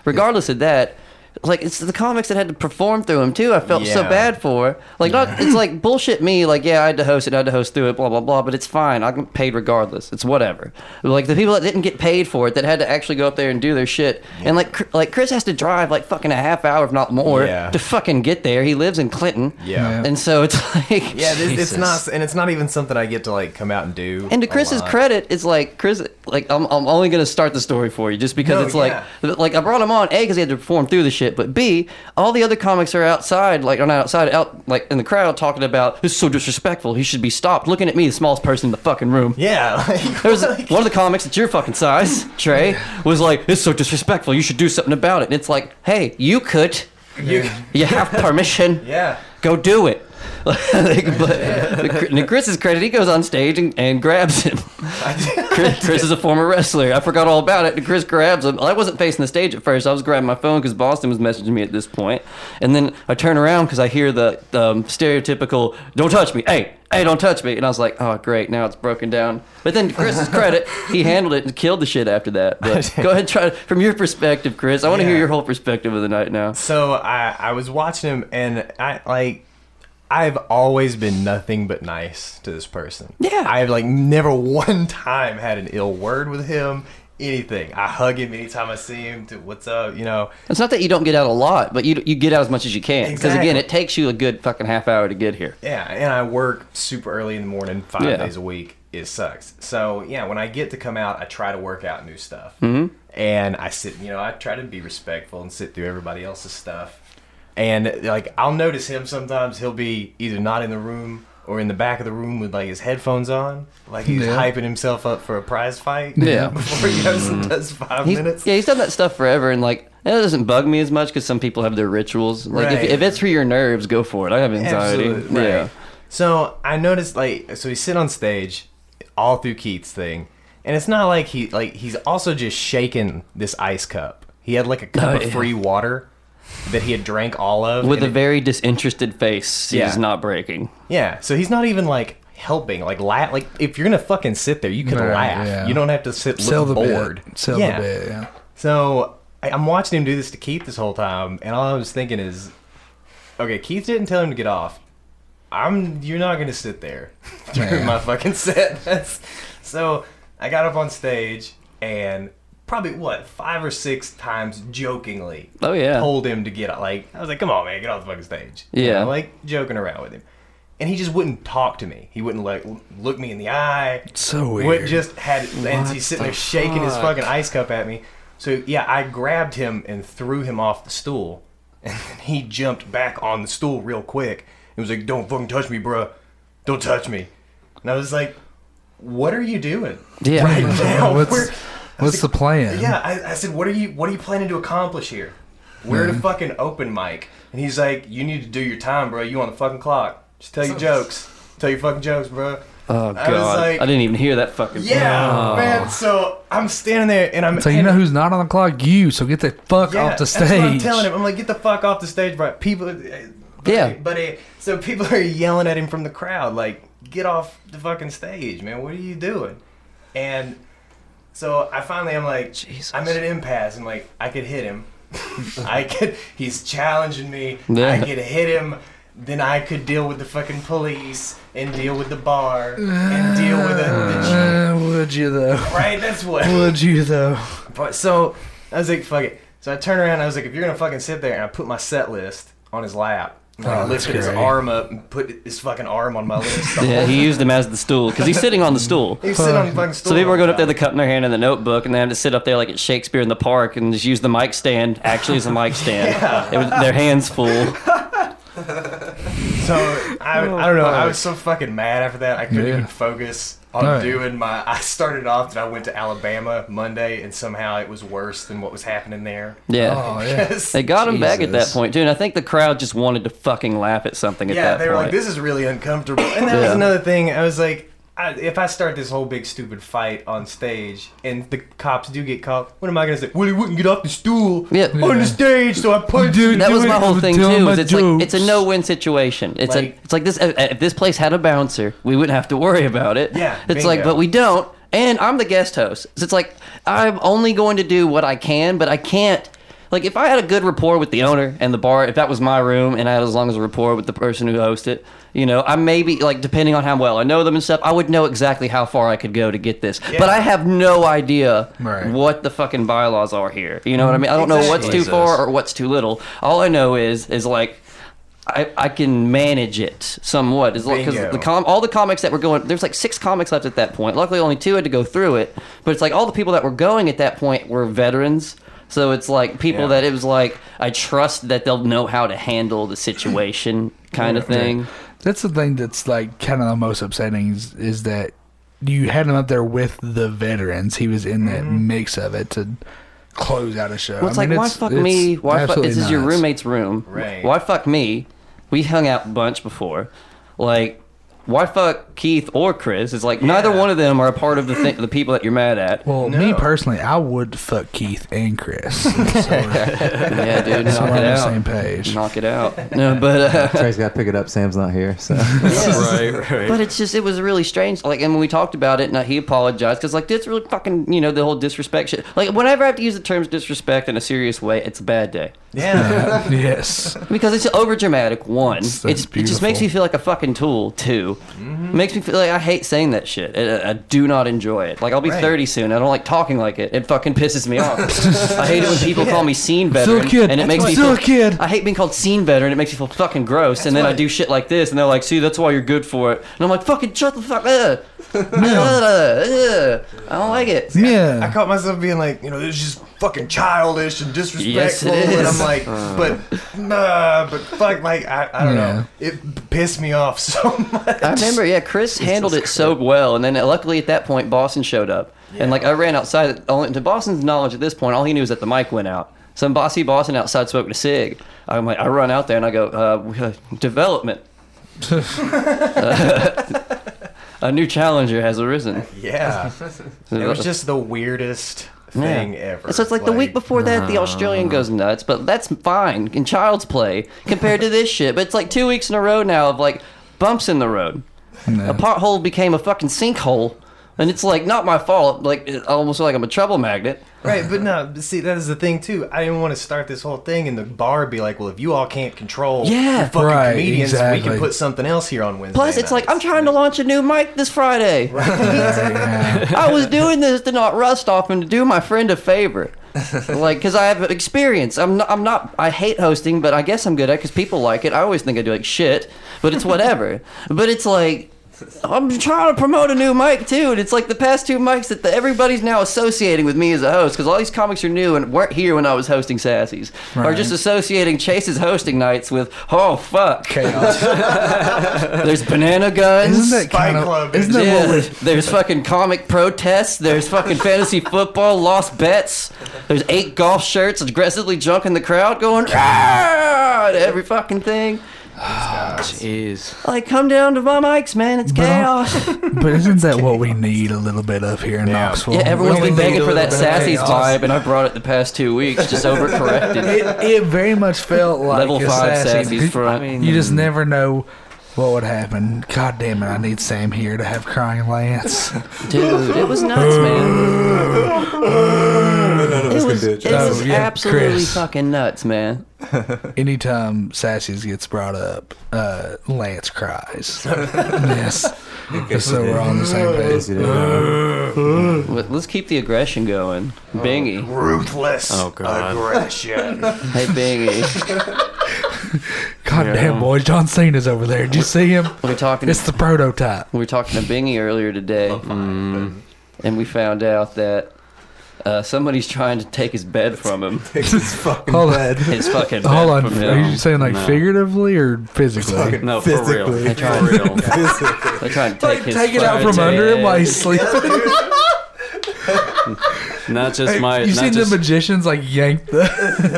regardless of that... Like, it's the comics that had to perform through him, too. I felt yeah. so bad for. Like, yeah. not, it's like, bullshit me. Like, yeah, I had to host it. I had to host through it, blah, blah, blah. But it's fine. I got paid regardless. It's whatever. Like, the people that didn't get paid for it, that had to actually go up there and do their shit. Yeah. And, like, like Chris has to drive, like, fucking a half hour, if not more, yeah. to fucking get there. He lives in Clinton. Yeah. yeah. And so it's like... Yeah, it's, it's not... And it's not even something I get to, like, come out and do. And to Chris's credit, it's like, Chris... Like, I'm I'm only going to start the story for you, just because no, it's yeah. like... Like, I brought him on, A, because he had to perform through the shit. But B, all the other comics are outside, like, or not outside, out like in the crowd talking about this is so disrespectful. He should be stopped. Looking at me, the smallest person in the fucking room. Yeah, like, there's like, one of the comics that's your fucking size, Trey, was like, "It's so disrespectful. You should do something about it." And it's like, hey, you could, you, you have permission. Yeah, go do it. Like, but to Chris's credit, he goes on stage and, and grabs him. Chris, Chris is a former wrestler. I forgot all about it. And Chris grabs him. I wasn't facing the stage at first. I was grabbing my phone because Boston was messaging me at this point. And then I turn around because I hear the um, stereotypical, "Don't touch me. Hey, hey, don't touch me." And I was like, oh, great. Now it's broken down. But then to Chris's credit, he handled it and killed the shit after that. But go ahead and try it. From your perspective, Chris, I want to yeah. hear your whole perspective of the night now. So I, I was watching him and I, like, I've always been nothing but nice to this person. Yeah. I've, like, never one time had an ill word with him, anything. I hug him anytime I see him, to, what's up, you know. It's not that you don't get out a lot, but you you get out as much as you can. Because, exactly. again, it takes you a good fucking half hour to get here. Yeah, and I work super early in the morning, five yeah. days a week. It sucks. So, yeah, when I get to come out, I try to work out new stuff. Mm-hmm. And I sit, you know, I try to be respectful and sit through everybody else's stuff. And, like, I'll notice him sometimes. He'll be either not in the room or in the back of the room with, like, his headphones on. Like, he's yeah. hyping himself up for a prize fight. Yeah. Before he goes and does five he's, minutes. Yeah, he's done that stuff forever. And, like, it doesn't bug me as much because some people have their rituals. Like, right. if, if it's for your nerves, go for it. I have anxiety. Absolutely. Right. Yeah. So, I noticed, like, so he's sitting on stage all through Keith's thing. And it's not like he, like, he's also just shaking this ice cup. He had, like, a cup oh, of free yeah. water that he had drank all of. With a it, very disinterested face, he's yeah. not breaking. Yeah, so he's not even, like, helping. Like, laugh. Like, if you're going to fucking sit there, you can right, laugh. Yeah. You don't have to sit looking bored. Sell yeah. the bit, yeah. So, I, I'm watching him do this to Keith this whole time, and all I was thinking is, okay, Keith didn't tell him to get off. I'm. You're not going to sit there during my fucking set. That's, so, I got up on stage, and... probably what five or six times jokingly oh yeah told him to get out. Like, I was like, come on, man, get off the fucking stage. Yeah, and I'm like joking around with him, and he just wouldn't talk to me. He wouldn't, like, look me in the eye. So weird. Would just had what and he's sitting the there shaking fuck? his fucking ice cup at me. So yeah, I grabbed him and threw him off the stool, and then he jumped back on the stool real quick and was like, "Don't fucking touch me, bro! Don't touch me!" And I was like, "What are you doing yeah. right now?" What's... We're, What's the plan? Yeah, I, I said, what are you What are you planning to accomplish here? We're at mm. a fucking open mic. And he's like, you need to do your time, bro. You on the fucking clock. Just tell your jokes. Tell your fucking jokes, bro. Oh, God. I was like, I didn't even hear that fucking Yeah, oh. man. So I'm standing there and I'm... So you and, know who's not on the clock? You. So get the fuck yeah, off the stage. That's what I'm telling him. I'm like, get the fuck off the stage, bro. People... Buddy, yeah. Buddy. So people are yelling at him from the crowd. Like, get off the fucking stage, man. What are you doing? And... So I finally, I'm like, Jesus. I'm at an impasse. I'm like, I could hit him. I could. He's challenging me. Yeah. I could hit him. Then I could deal with the fucking police and deal with the bar and deal with the. the uh, would you though? Right. That's what. Would you though? But so I was like, fuck it. So I turned around. I was like, if you're gonna fucking sit there, and I put my set list on his lap. Like, oh, lifted his arm up and put his fucking arm on my little stool. Yeah, he used him as the stool because he's sitting on the stool. He's sitting on the fucking stool. So people are going up there with a cup in their hand and the notebook, and they have to sit up there like at Shakespeare in the Park and just use the mic stand actually as a mic stand. Yeah. It was, their hands full. So I, oh, I don't know. Fuck. I was so fucking mad after that. I couldn't yeah. even focus on no. doing my. I started off that I went to Alabama Monday, and somehow it was worse than what was happening there. Yeah, oh, yeah. They got him back at that point too, and I think the crowd just wanted to fucking laugh at something. Yeah, at that they were point. Like, "This is really uncomfortable." And that yeah. was another thing. I was like, I, if I start this whole big stupid fight on stage and the cops do get caught, what am I going to say? Well, he wouldn't get off the stool yeah. on the stage, so I punched him. That was my whole thing, too. It's like, it's a no-win situation. It's like, a, it's like this. If this place had a bouncer, we wouldn't have to worry about it. Yeah, it's bingo. Like, but we don't, and I'm the guest host. So it's like, I'm only going to do what I can, but I can't. Like, if I had a good rapport with the owner and the bar, if that was my room and I had as long as a rapport with the person who hosted it, you know, I maybe, like, depending on how well I know them and stuff, I would know exactly how far I could go to get this. Yeah. But I have no idea right. what the fucking bylaws are here. You know what I mean? I don't know what's too far or what's too little. All I know is, is like... I, I can manage it somewhat. As because the com- all the comics that were going, there's like six comics left at that point. Luckily, only two had to go through it. But it's like all the people that were going at that point were veterans. So it's like people yeah. that it was like, I trust that they'll know how to handle the situation kind yeah. of thing. Yeah. That's the thing that's like kind of the most upsetting is, is that you had him up there with the veterans. He was in that mm-hmm. mix of it to... close out a show. Well, it's I mean, like, it's, why fuck me? Why fuck? This is your roommate's room. Right. Why fuck me? We hung out a bunch before. Like, why fuck Keith or Chris? It's like yeah. neither one of them are a part of the th- the people that you're mad at. Well, no. me personally, I would fuck Keith and Chris. So, yeah, dude, knock so it on the out. Same page. Knock it out. No, but uh, Trey's got to pick it up. Sam's not here, so right, right. But it's just it was really strange. Like, and when we talked about it, and he apologized because like it's really fucking you know the whole disrespect shit. Like, whenever I have to use the terms disrespect in a serious way, it's a bad day. Yeah. yeah. Yes. Because it's over dramatic. One, it's, it just makes me feel like a fucking tool. Two. Mm-hmm. Makes me feel like I hate saying that shit. I, I do not enjoy it. Like I'll be right. thirty soon. I don't like talking like it. It fucking pisses me off. I hate it when people yeah. call me scene veteran, kid. and it makes me feel. Kid. I hate being called scene veteran. It makes me feel fucking gross. That's and then what? I do shit like this, and they're like, "See, that's why you're good for it." And I'm like, "Fucking shut the fuck up." No. I, uh, uh, I don't like it. Yeah. I, I caught myself being like, you know, this is just fucking childish and disrespectful. Yes, it is. And I'm like, uh. but nah, but fuck, like I, I don't yeah. know. It pissed me off so much. I remember, yeah, Chris Jesus handled it Christ. so well, and then luckily at that point, Boston showed up, yeah. and like I ran outside. Only, to Boston's knowledge at this point, all he knew was that the mic went out. Some bossy Boston outside smoking a cig. I'm like, I run out there and I go, uh, development. uh, a new challenger has arisen. Yeah, it was just the weirdest thing yeah. ever. So it's like, like the week before that, the Australian goes nuts, but that's fine in child's play compared to this shit. But it's like two weeks in a row now of like. Bumps in the road. No. A pothole became a fucking sinkhole, and it's like not my fault. Like I almost feel like I'm a trouble magnet. Right, but no, see, that is the thing too. I didn't want to start this whole thing and the bar be like, well, if you all can't control yeah, the fucking right, comedians, exactly. we can put something else here on Wednesday. Plus, it's nights. Like, I'm trying to launch a new mic this Friday. Right. yeah. I was doing this to not rust off and to do my friend a favor. Like, because I have experience. I'm not, I'm not, I hate hosting, but I guess I'm good at it because people like it. I always think I do like shit, but it's whatever. But it's like, I'm trying to promote a new mic too, and it's like the past two mics that the, everybody's now associating with me as a host because all these comics are new and weren't here when I was hosting Sassy's, right. are just associating Chase's hosting nights with oh fuck chaos. There's banana guns, isn't that Spy kind Club, of, isn't that yeah, what there's fucking comic protests, there's fucking fantasy football, lost bets, there's eight golf shirts aggressively junking the crowd, going ah to every fucking thing. Oh, jeez. Like, come down to my mics, man. It's but, chaos. But isn't that what we need a little bit of here in yeah. Knoxville? Yeah, everyone's been begging for that Sassy's vibe, and I brought it the past two weeks, just overcorrected. It, it very much felt like level five Sassy's front. I mean, you just never know what would happen. God damn it, I need Sam here to have crying Lance. Dude, it was nuts, man. It was, it was absolutely Chris. Fucking nuts, man. Anytime Sassy's gets brought up, uh, Lance cries. Yes. So we're all on the same page. Let's keep the aggression going. Oh, Bingy. Ruthless oh, God. Aggression. Hey, Bingy. God yeah. damn, boy, John Cena's over there. Did you see him? We're talking. It's the prototype. We were talking to Bingy earlier today, oh, mm, and we found out that uh, somebody's trying to take his bed from him. His fucking Hold bed. His fucking bed. Hold on. From him. Are you saying like no. figuratively or physically? No, physically. for real. They're trying, for real. They're trying to take like, his Take it out from head. under him while he's sleeping. Not just hey, my. You seen just, the magicians like yank the?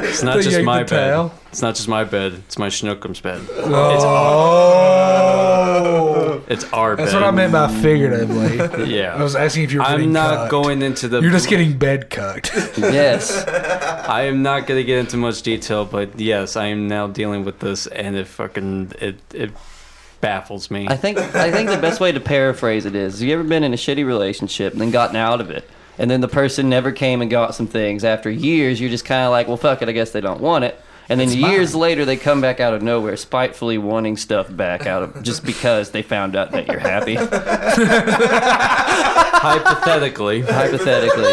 It's not just my bed. Tail. It's not just my bed. It's my schnookum's bed. Oh. It's our. It's our That's bed. That's what I meant by figuratively. Yeah. I was asking if you were. I'm not cucked. going into the. You're just getting bed cucked. Yes. I am not going to get into much detail, but yes, I am now dealing with this, and it fucking it it baffles me. I think I think the best way to paraphrase it is: have you ever been in a shitty relationship and then gotten out of it? And then the person never came and got some things. After years, you're just kind of like, well, fuck it, I guess they don't want it. And then it's years fine. later, they come back out of nowhere, spitefully wanting stuff back out of just because they found out that you're happy. Hypothetically. Hypothetically.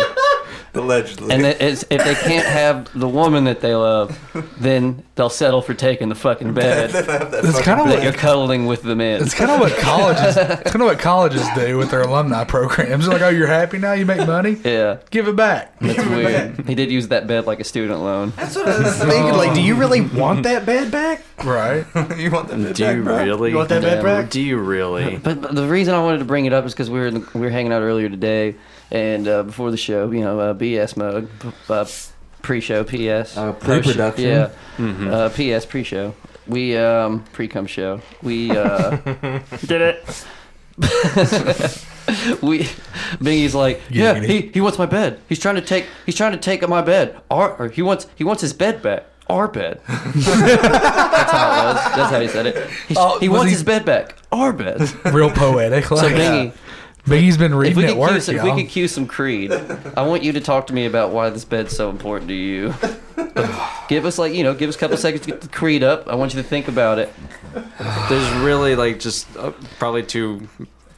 Allegedly. And if they can't have the woman that they love, then they'll settle for taking the fucking bed that kind of like, you're cuddling with them in. It's kind of what colleges it's kind of what colleges do with their alumni programs. They're like, oh, you're happy now? You make money? Yeah. Give it back. That's Give weird. Back. He did use that bed like a student loan. That's what I was thinking. Like, do you really want that bed back? Right. You want that bed do back, you bro? Really? You want that bed back? Do you really? But, but the reason I wanted to bring it up is because we were in the, we were hanging out earlier today. And uh, before the show, you know, uh, B S mode, p- uh, pre-show, P S. Uh, pre-production. Yeah, mm-hmm. uh, P S, pre-show. We, um, pre-cum show. We, uh... did it. we, Bingy's like, yeah, he, he wants my bed. He's trying to take, he's trying to take my bed. Our, or he wants, he wants his bed back. Our bed. That's how it was. That's how he said it. He, oh, he wants he... his bed back. Our bed. Real poetic. Like, so Bingy... Yeah. Bingy's been reading at work, some, y'all. If we could cue some Creed, I want you to talk to me about why this bed's so important to you. Give us, like, you know, give us a couple seconds to get the Creed up. I want you to think about it. There's really, like, just uh, probably two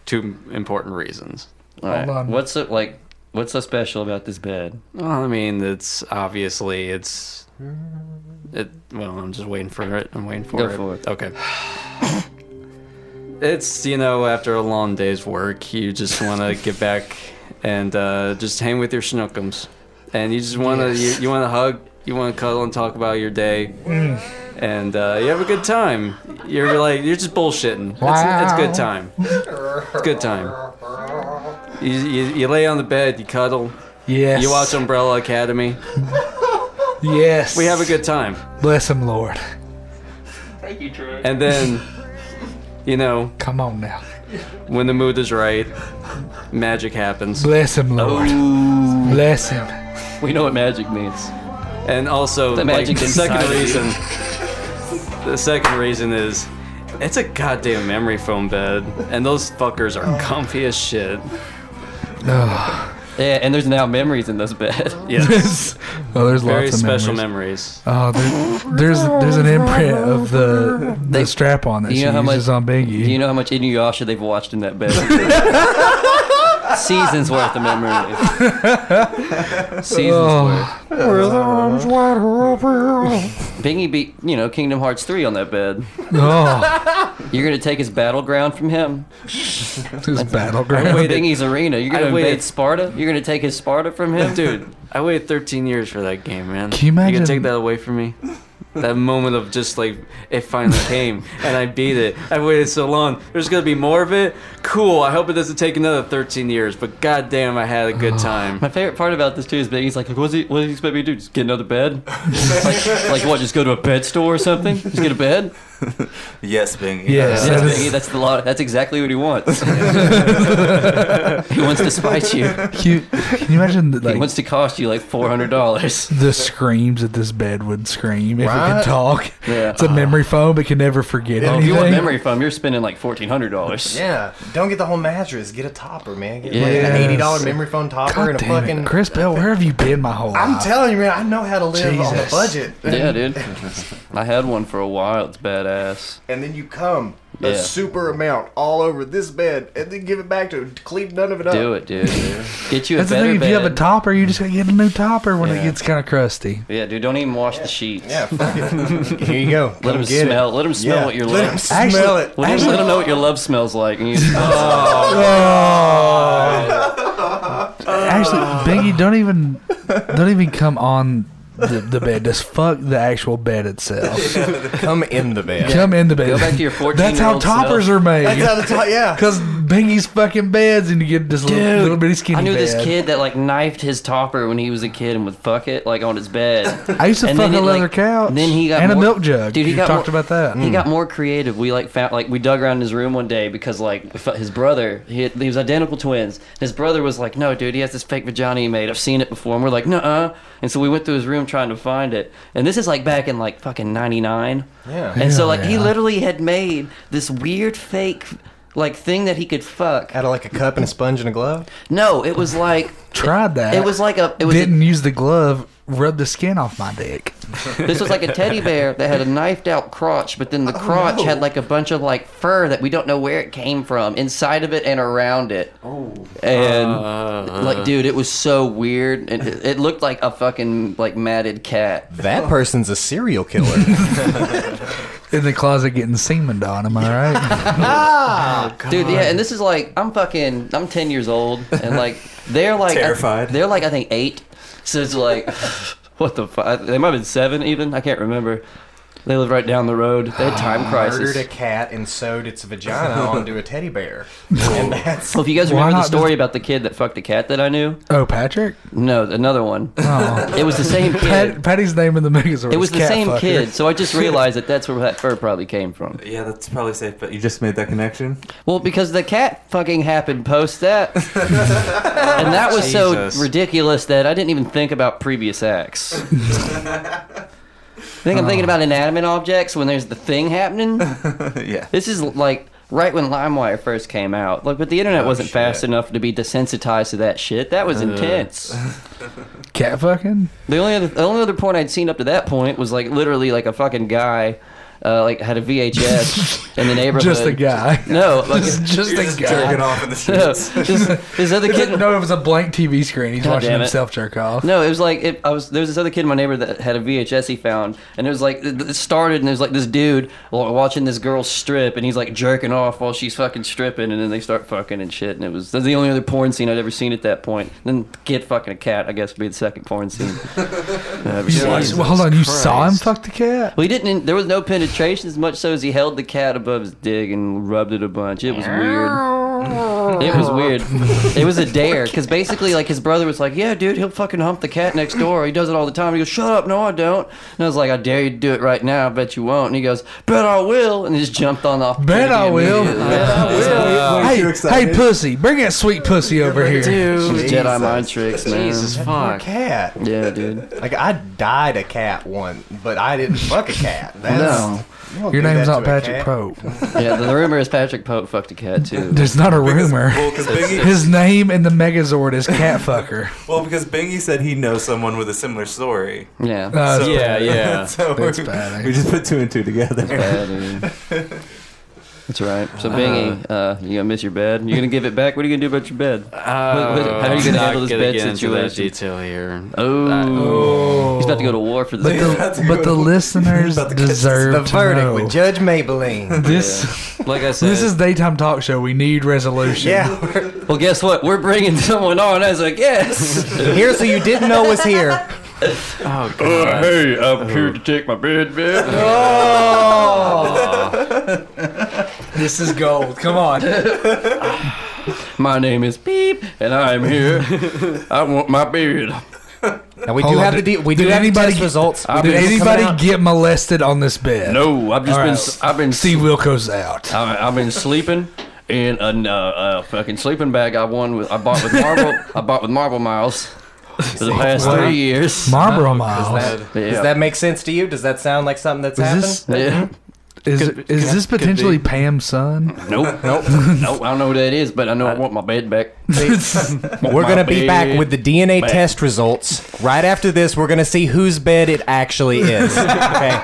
two important reasons. All right. Hold on. What's so, like, what's so special about this bed? Well, I mean, it's obviously, it's... It, well, I'm just waiting for it. I'm waiting for Go it. Go for it. Okay. It's, you know, after a long day's work, you just want to get back and uh, just hang with your schnookums. And you just want to, yes. you, you want to hug, you want to cuddle and talk about your day. Mm. And uh, you have a good time. You're like, you're just bullshitting. Wow. It's, it's good time. It's good time. You, you, you lay on the bed, you cuddle. Yes. You watch Umbrella Academy. Yes. We have a good time. Bless him, Lord. Thank you, Trey. And then... You know, come on now. When the mood is right, magic happens. Bless him, Lord. Oh. Bless him. We know what magic means. And also, the, like, the second reason, the second reason is, it's a goddamn memory foam bed, and those fuckers are comfy as shit. Oh. Yeah, and there's now memories in this bed. Yes. Well, there's Very lots of special memories. memories. Oh, there's, there's there's an imprint of the the they, strap on that you she know how uses much, on Bingy. Do you know how much Inuyasha they've watched in that bed? Seasons worth of memories. Seasons oh. worth. With arms wide open. Bingy beat, you know, Kingdom Hearts three on that bed. Oh. You're going to take his battleground from him? His That's battleground? I waited, Bingy's arena. You're going to invade Sparta? You're going to take his Sparta from him? Dude, I waited thirteen years for that game, man. Can you imagine? You can take that away from me? That moment of just like, it finally came, and I beat it. I waited so long. There's going to be more of it? Cool. I hope it doesn't take another thirteen years, but goddamn, I had a good time. My favorite part about this, too, is Bingy's like, what does he, what does he expect me to do? Just get another bed? like, like, what, just go to a bed store or something? Just get a bed? Yes, Bingy. Yes, yes Bingy. That's, the lot, that's exactly what he wants. He wants to spite you. Can you, can you imagine? The, like, he wants to cost you like four hundred dollars. The screams that this bed would scream if right? it could talk. Yeah. It's a memory foam, but can never forget well, anything. If you want memory foam, you're spending like fourteen hundred dollars. Yeah. Don't get the whole mattress. Get a topper, man. Get yes. like an eighty dollars memory foam topper God and a fucking... It. Chris Bell, where have you been my whole life? I'm telling you, man, I know how to live Jesus. on a budget. Yeah, dude. I had one for a while. It's badass. ass. And then you come yeah. a super amount all over this bed, and then give it back to him. Clean none of it up. Do it, dude. dude. Get you a That's better the thing. Bed. If you have a topper, you just gotta get a new topper when yeah. it gets kind of crusty. Yeah, dude. Don't even wash yeah. the sheets. Yeah. Fuck it. Here you go. Let him smell. It. Let him smell yeah. what your let love. Smell Actually, it. Let him, let him know what your love smells like. And you, oh. oh. Actually, Bingy, don't even don't even come on the, the bed. Just fuck the actual bed itself. Come in the bed. Come in the bed. Go back to your fourteen. That's how toppers self. Are made. That's how the top, yeah. Because Bingy's fucking beds, and you get this Dude, little, little bitty skinny. I knew bed. This kid that like knifed his topper when he was a kid and would fuck it like on his bed. I used to and fuck a leather like, couch. And then he got and more, a milk jug. Dude, he got talked more, about that. He mm. got more creative. We like found like we dug around his room one day because like his brother he, had, he was identical twins. His brother was like, "No, dude, he has this fake vagina he made. I've seen it before." And we're like, "Nuh-uh." And so we went through his room trying to find it, and this is like back in like fucking ninety-nine yeah and so like yeah. he literally had made this weird fake like thing that he could fuck out of like a cup and a sponge and a glove. No, it was like tried that it, it was like a it was didn't a, use the glove, rubbed the skin off my dick. This was like a teddy bear that had a knifed out crotch, but then the oh, crotch no. had like a bunch of like fur that we don't know where it came from inside of it and around it. Oh, and uh, like, dude, it was so weird, and it, it looked like a fucking like matted cat. That person's a serial killer. In the closet getting semen on, am I right? Oh, dude, yeah, and this is like I'm fucking I'm ten years old, and like they're like terrified. I, they're like I think eight. So it's like, what the fuck? They might have been seven even. I can't remember. They lived right down the road. They had time crisis. Murdered a cat and sewed its vagina onto a teddy bear. And that's... Well, if you guys remember the story just... about the kid that fucked a cat that I knew. Oh, Patrick? No, another one. Oh. It was the same kid. Pat, Patty's name in the movie was It was the same fucker. Kid, so I just realized that that's where that fur probably came from. Yeah, that's probably safe, but you just made that connection? Well, because the cat fucking happened post that. And that was Jesus. So ridiculous that I didn't even think about previous acts. I think I'm thinking about inanimate objects when there's the thing happening. Yeah. This is like right when LimeWire first came out. Like, but the internet oh, wasn't shit. fast enough to be desensitized to that shit. That was intense. Cat fucking? The only other, the only other porn I'd seen up to that point was like literally like a fucking guy uh, like had a V H S in the neighborhood. Just a guy. No. Like, just just a just guy. Jerking off in the streets. No, just, this other kid. No, it was a blank T V screen. He's God watching himself jerk off. No, it was like, it, I was. There was this other kid in my neighborhood that had a V H S he found. And it was like, it, it started and it was like this dude watching this girl strip. And he's like jerking off while she's fucking stripping. And then they start fucking and shit. And it was, that was the only other porn scene I'd ever seen at that point. And then kid fucking a cat, I guess, would be the second porn scene. uh, you like, well, hold on, Christ. You saw him fuck the cat? Well, he didn't, there was no penetration. As much so as he held the cat above his dick and rubbed it a bunch. It was weird. It was weird. It was a dare because basically, like, his brother was like, "Yeah, dude, he'll fucking hump the cat next door. He does it all the time." He goes, "Shut up, no, I don't." And I was like, "I dare you to do it right now. I bet you won't." And he goes, "Bet I will." And he just jumped on off. Bet I will. Bet I will. Hey, hey, pussy, bring that sweet pussy over here. Dude, Jesus. Jedi mind tricks, man. Jesus fuck. Cat. Yeah, dude. Like, I died a cat one, but I didn't fuck a cat. That's... No. Your name's not Patrick Pope. Yeah, the rumor is Patrick Pope fucked a cat, too. There's not a rumor. Because, well, Bingy, his name in the Megazord is Catfucker. Well, because Bingy said he knows someone with a similar story. Yeah. Uh, so, yeah, yeah. So that's bad, we just put two and two together. That's bad, dude. That's right. So, Bingy, uh, you're going to miss your bed. You're going to give it back. What are you going to do about your bed? Uh, How are you going to handle this bed situation? Detail here. Oh. oh. He's about to go to war for this. But the, but the listeners deserve the to verdict know. With Judge Maybelline. This, yeah. Like I said, this is Daytime Talk Show. We need resolution. Yeah. Well, guess what? We're bringing someone on as a guest. Here's who you didn't know was here. Oh, God. Uh, hey, I'm here to take my bed back. Oh. This is gold. Come on. My name is Beep, and I am here. I want my bed. Now, we Hold do on, have did, the de- we do have anybody results. Did, did anybody get molested on this bed? No, I've just All been. Right. I've been. Steve Wilkos out. I, I've been sleeping. In a, uh, a fucking sleeping bag I won with I bought with Marble I bought with Marble Miles for the past what? three years. Marble uh, Miles. Does that, yeah. does that make sense to you? Does that sound like something that's is happened? This, yeah. Is could, is could, this potentially Pam's son? Nope, nope, nope. I don't know who that is, but I know I, I want my bed back. We're gonna be back with the D N A back. Test results right after this. We're gonna see whose bed it actually is. Okay.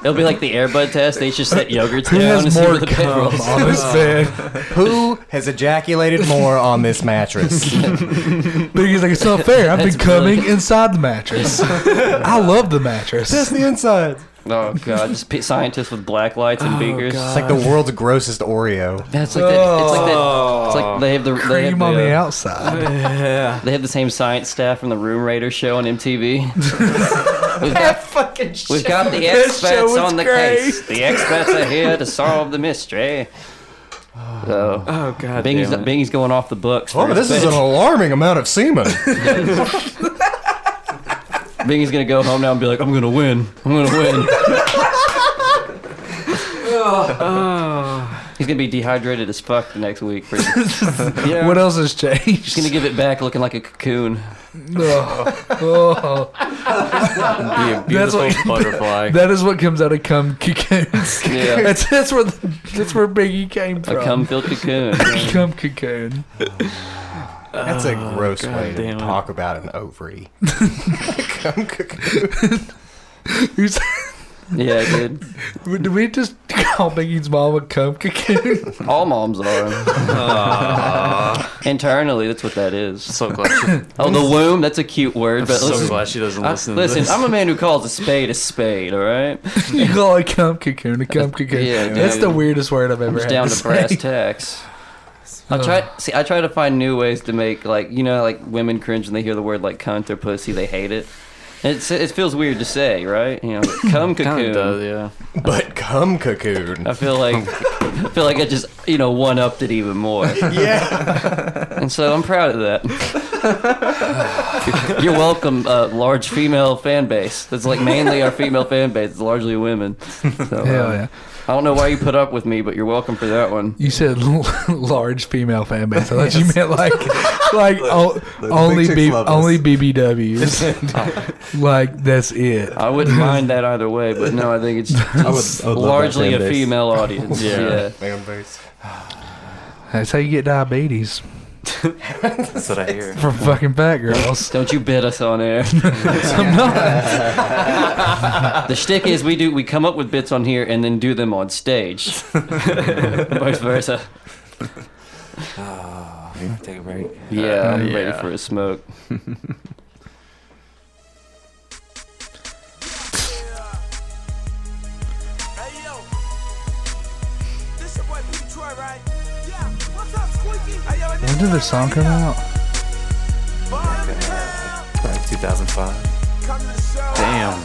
It'll be like the Airbud test. They just set yogurts down and see where the pit rolls. On this bed. Who has ejaculated more on this mattress? But he's like, it's not fair. I've That's been coming brilliant. Inside the mattress. I love the mattress. Test the insides. Oh, God. Just scientists with black lights and oh, beakers. God. It's like the world's grossest Oreo. That's like that. It's like that. It's like they have the... Cream they have the, on the uh, outside. Yeah. They have the same science staff from the Room Raider show on M T V. We've got, fucking show. We've got the experts on the great. Case. The experts are here to solve the mystery. So, oh, God Bing's, damn it. Bing's going off the books. Oh, this is an alarming amount of semen. Bingy's gonna go home now and be like, I'm gonna win. I'm gonna win. oh, oh. He's gonna be dehydrated as fuck the next week. Yeah. What else has changed? He's gonna give it back looking like a cocoon. Oh, oh. Be a beautiful that's what, butterfly. That is what comes out of cum cocoons. Yeah. That's, that's, where the, that's where Biggie came from. A cum filled cocoon. Yeah. Cum cocoon. That's a gross oh, way to talk about an ovary. Cum cocoon. Yeah, dude. Do we just call Biggie's mom a cum cocoon? All moms are. Uh, Internally, that's what that is. So glad she, oh, the womb, that's a cute word. But I'm listen, so glad she doesn't listen I, to listen, this. I'm a man who calls a spade a spade, all right? You call a cum cocoon a cum cocoon. Yeah, dude. That's the weirdest word I've ever I'm just had down to, to brass tacks. I try see. I try to find new ways to make, like, you know, like women cringe when they hear the word like cunt or pussy. They hate it. It's it feels weird to say, right? You know, cum cocoon. Does, yeah. But cum cocoon. I feel like I feel like I just you know one upped it even more. Yeah. And so I'm proud of that. You're welcome, uh, large female fan base. That's like mainly our female fan base. It's largely women. So, Hell um, yeah. I don't know why you put up with me, but you're welcome for that one. You said l- large female fan base. I thought yes. you meant like like look, look, only B- only B B Ws. Like that's it. I wouldn't mind that either way, but no, I think it's I would, I would largely a base. Female audience. Yeah, yeah. Fan base. That's how you get diabetes. That's what I hear from fucking fat girls. Don't you bid us on air. I'm not. The shtick is we do we come up with bits on here and then do them on stage. Vice versa. Oh, we take a break. Yeah, I'm yeah. ready for a smoke. When did the song come out? Like two thousand five. Damn.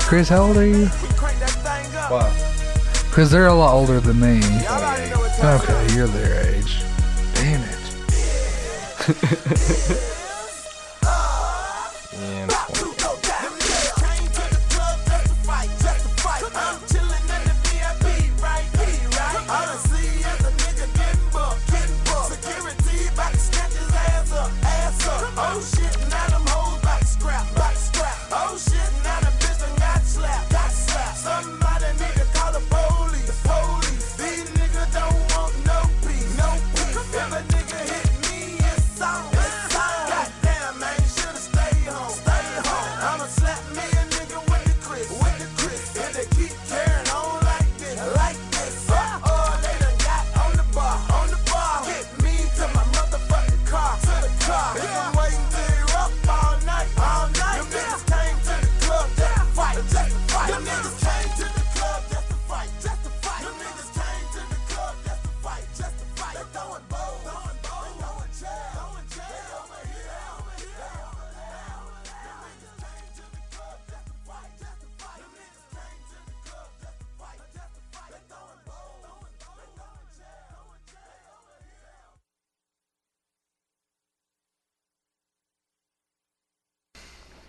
Chris, how old are you? What? Because they're a lot older than me. Okay, you're their age. Damn it. Damn.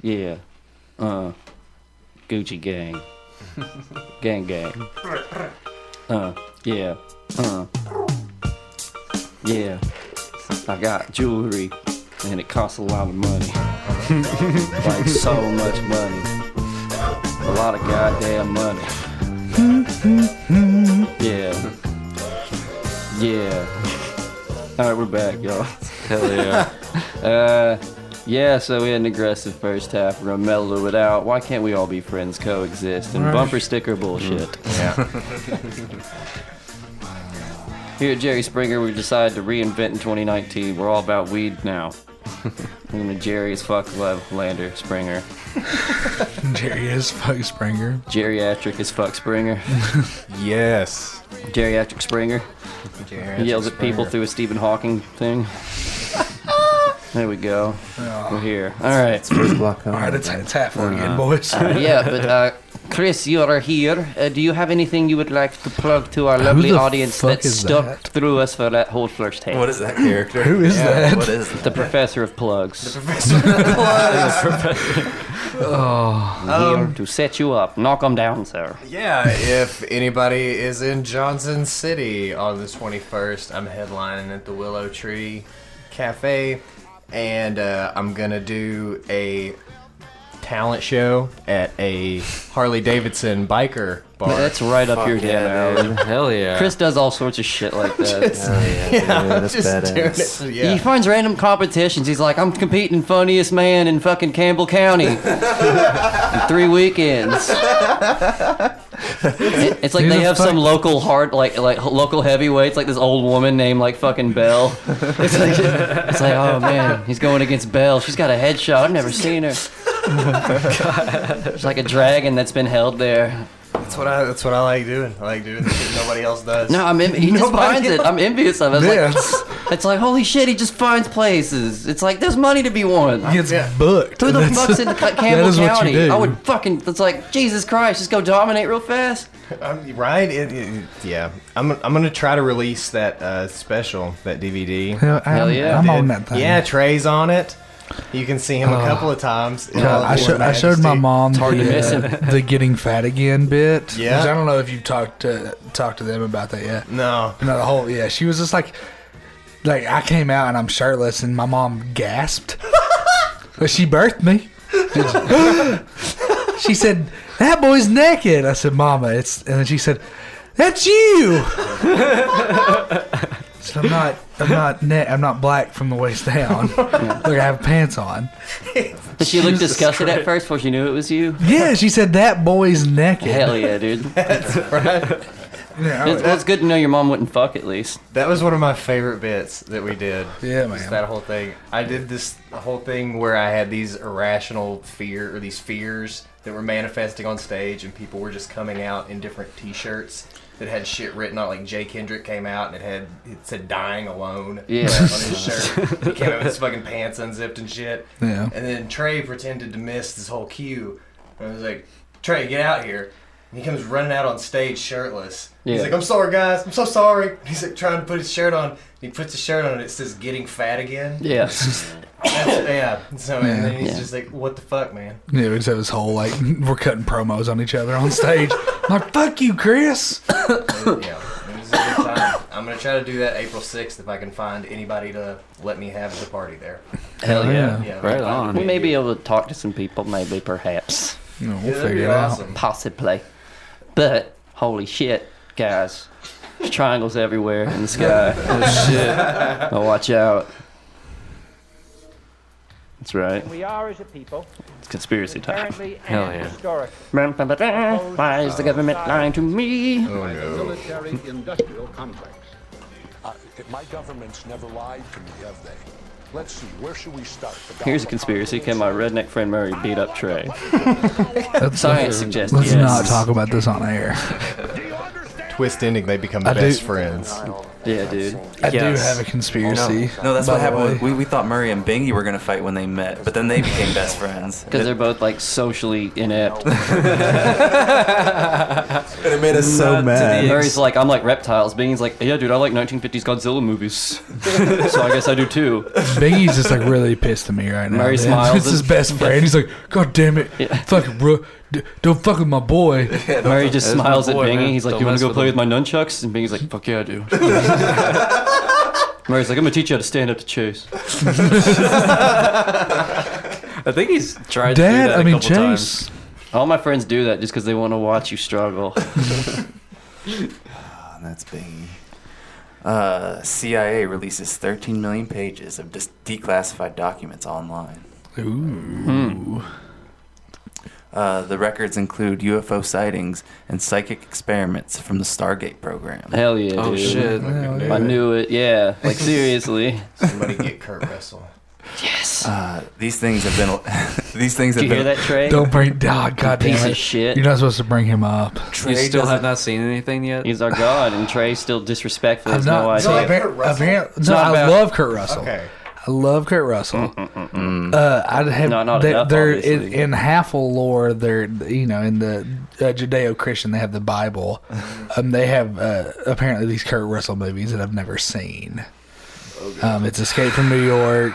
Yeah, uh, Gucci gang, gang gang, uh, yeah, uh, yeah, I got jewelry, and it costs a lot of money, like so much money, a lot of goddamn money, yeah, yeah, alright, we're back, y'all, hell yeah, uh, Yeah, so we had an aggressive first half. We're going to mellow it out. Why can't we all be friends, coexist, and bumper sticker bullshit? Yeah. Here at Jerry Springer, we've decided to reinvent in twenty nineteen. We're all about weed now. I'm gonna Jerry as fuck love Lander Springer. Jerry as fuck Springer. Geriatric as fuck Springer. Yes. Geriatric Springer. Geriatric he yells at Springer. People through a Stephen Hawking thing. There we go. Oh. We're here. All right. It's first block home. All right, it's, it's half on uh, again, boys. Uh, yeah, but uh, Chris, you are here. Uh, do you have anything you would like to plug to our lovely audience that stuck that? through us for that whole first half? What is that character? Who is yeah, that? What is that? The professor of plugs. The professor of plugs. The professor. Oh. Here um, to set you up. Knock them down, sir. Yeah, if anybody is in Johnson City on the twenty-first, I'm headlining at the Willow Tree Cafe. And uh, I'm going to do a talent show at a Harley-Davidson biker bar. That's right up Fuck your yeah, alley. Hell yeah. Chris does all sorts of shit like that. Just, Hell yeah, yeah, dude, that's just doing it. Yeah. He finds random competitions. He's like, I'm competing funniest man in fucking Campbell County in three weekends. It's like Dude, they have fuck? some local hard, like like local heavyweights, like this old woman named like fucking Bell. It's like, it's like, oh man, he's going against Bell. She's got a headshot. I've never seen her. It's like a dragon that's been held there. That's what I. That's what I like doing. I like doing this shit nobody else does. No, I'm. Em- he nobody just finds it. I'm envious of it. It's like, it's like holy shit. He just finds places. It's like there's money to be won. He gets yeah. booked. Who the fuck's in Campbell County? I would fucking. It's like Jesus Christ. Just go dominate real fast. I'm, right? It, it, yeah. I'm. I'm gonna try to release that uh, special, that D V D. Hell, I'm, Hell yeah! I'm it, on that thing. Yeah, Trey's on it. You can see him uh, a couple of times. Yeah, I, showed, I showed my mom the, uh, the getting fat again bit. Yeah, I don't know if you've talked to talked to them about that yet. No, no, the whole yeah. She was just like, like I came out and I'm shirtless and my mom gasped. But she birthed me. She said, "That boy's naked." I said, "Mama, it's," and then she said, "That's you." So I'm not, I'm not net, I'm not black from the waist down. Yeah. Look, I have pants on. But she looked Jesus disgusted Christ. at first before she knew it was you. Yeah, she said that boy's naked. Hell yeah, dude. That's right. Yeah, it's, well, it's good to know your mom wouldn't fuck at least. That was one of my favorite bits that we did. Yeah, man. That whole thing. I did this whole thing where I had these irrational fear or these fears that were manifesting on stage, and people were just coming out in different T-shirts that had shit written on. Like Jay Kendrick came out and it had it said "dying alone" yeah. on his shirt. He came out with his fucking pants unzipped and shit. Yeah. And then Trey pretended to miss this whole cue. And I was like, "Trey, get out here!" And he comes running out on stage shirtless. Yeah. He's like, "I'm sorry, guys. I'm so sorry." And he's like trying to put his shirt on. And he puts his shirt on and it says "getting fat again." Yeah. That's, yeah. So yeah. And then he's yeah. just like, "What the fuck, man?" Yeah, we just have this whole like we're cutting promos on each other on stage. I'm like, "Fuck you, Chris." So, yeah, it was a good time. I'm gonna try to do that April sixth if I can find anybody to let me have the party there. Hell yeah! Yeah, right on. We may be able to talk to some people, maybe perhaps. No, we'll yeah, figure it awesome. out. Possibly. But, holy shit, guys. There's triangles everywhere in the sky. Oh, shit. Oh, watch out. That's right. We are, as a people, it's conspiracy time. Hell yeah. Why is the government lying to me? Oh, no. Military industrial complex. Uh, my government's never lied to me, have they? Let's see, where should we start? Here's a conspiracy. Can my redneck friend Murray beat up Trey? Science suggests Let's yes. not talk about this on air. Twist ending, they become I best do. friends. Yeah, dude. I yes. do have a conspiracy. No, no that's what happened. We, we thought Murray and Bingy were going to fight when they met, but then they became best friends. Because they're both, like, socially inept. And it made us so mad. Murray's like, I'm like reptiles. Bingy's like, yeah, dude, I like nineteen fifties Godzilla movies. So I guess I do too. Bingy's just, like, really pissed at me right now. Murray man. smiles. It's his best friend. He's like, God damn it. Yeah. Fucking bro. D- don't fuck with my boy. Yeah, Murray just smiles boy, at Bingy. Man. He's like, don't you want to go play them. with my nunchucks? And Bingy's like, fuck yeah, I do. Murray's like, I'm going to teach you how to stand up to Chase. I think he's tried Dad, to do that a I mean, couple Chase. times. All my friends do that just because they want to watch you struggle. Oh, that's Bingy. Uh, C I A releases thirteen million pages of dis- declassified documents online. Ooh. Hmm. Uh, the records include U F O sightings and psychic experiments from the Stargate program. Hell yeah, dude. Oh, shit. I, I knew it. it. Yeah. Like, seriously. Somebody get Kurt Russell. Yes. Uh, these things have been. These things have Did you been. Hear that, Trey? Don't bring down, goddamn piece it. Of shit. You're not supposed to bring him up. Trey you still have not seen anything yet. He's our god, and Trey's still disrespectful. Not, no idea. Not about Kurt Russell. About, no, about, I love Kurt Russell. Okay. I love Kurt Russell. Mm, mm, mm, mm. Uh, I have. No, not they, enough, they're in, in Halfle lore. They're you know in the uh, Judeo-Christian. They have the Bible. Um, they have uh, apparently these Kurt Russell movies that I've never seen. Um, it's Escape from New York,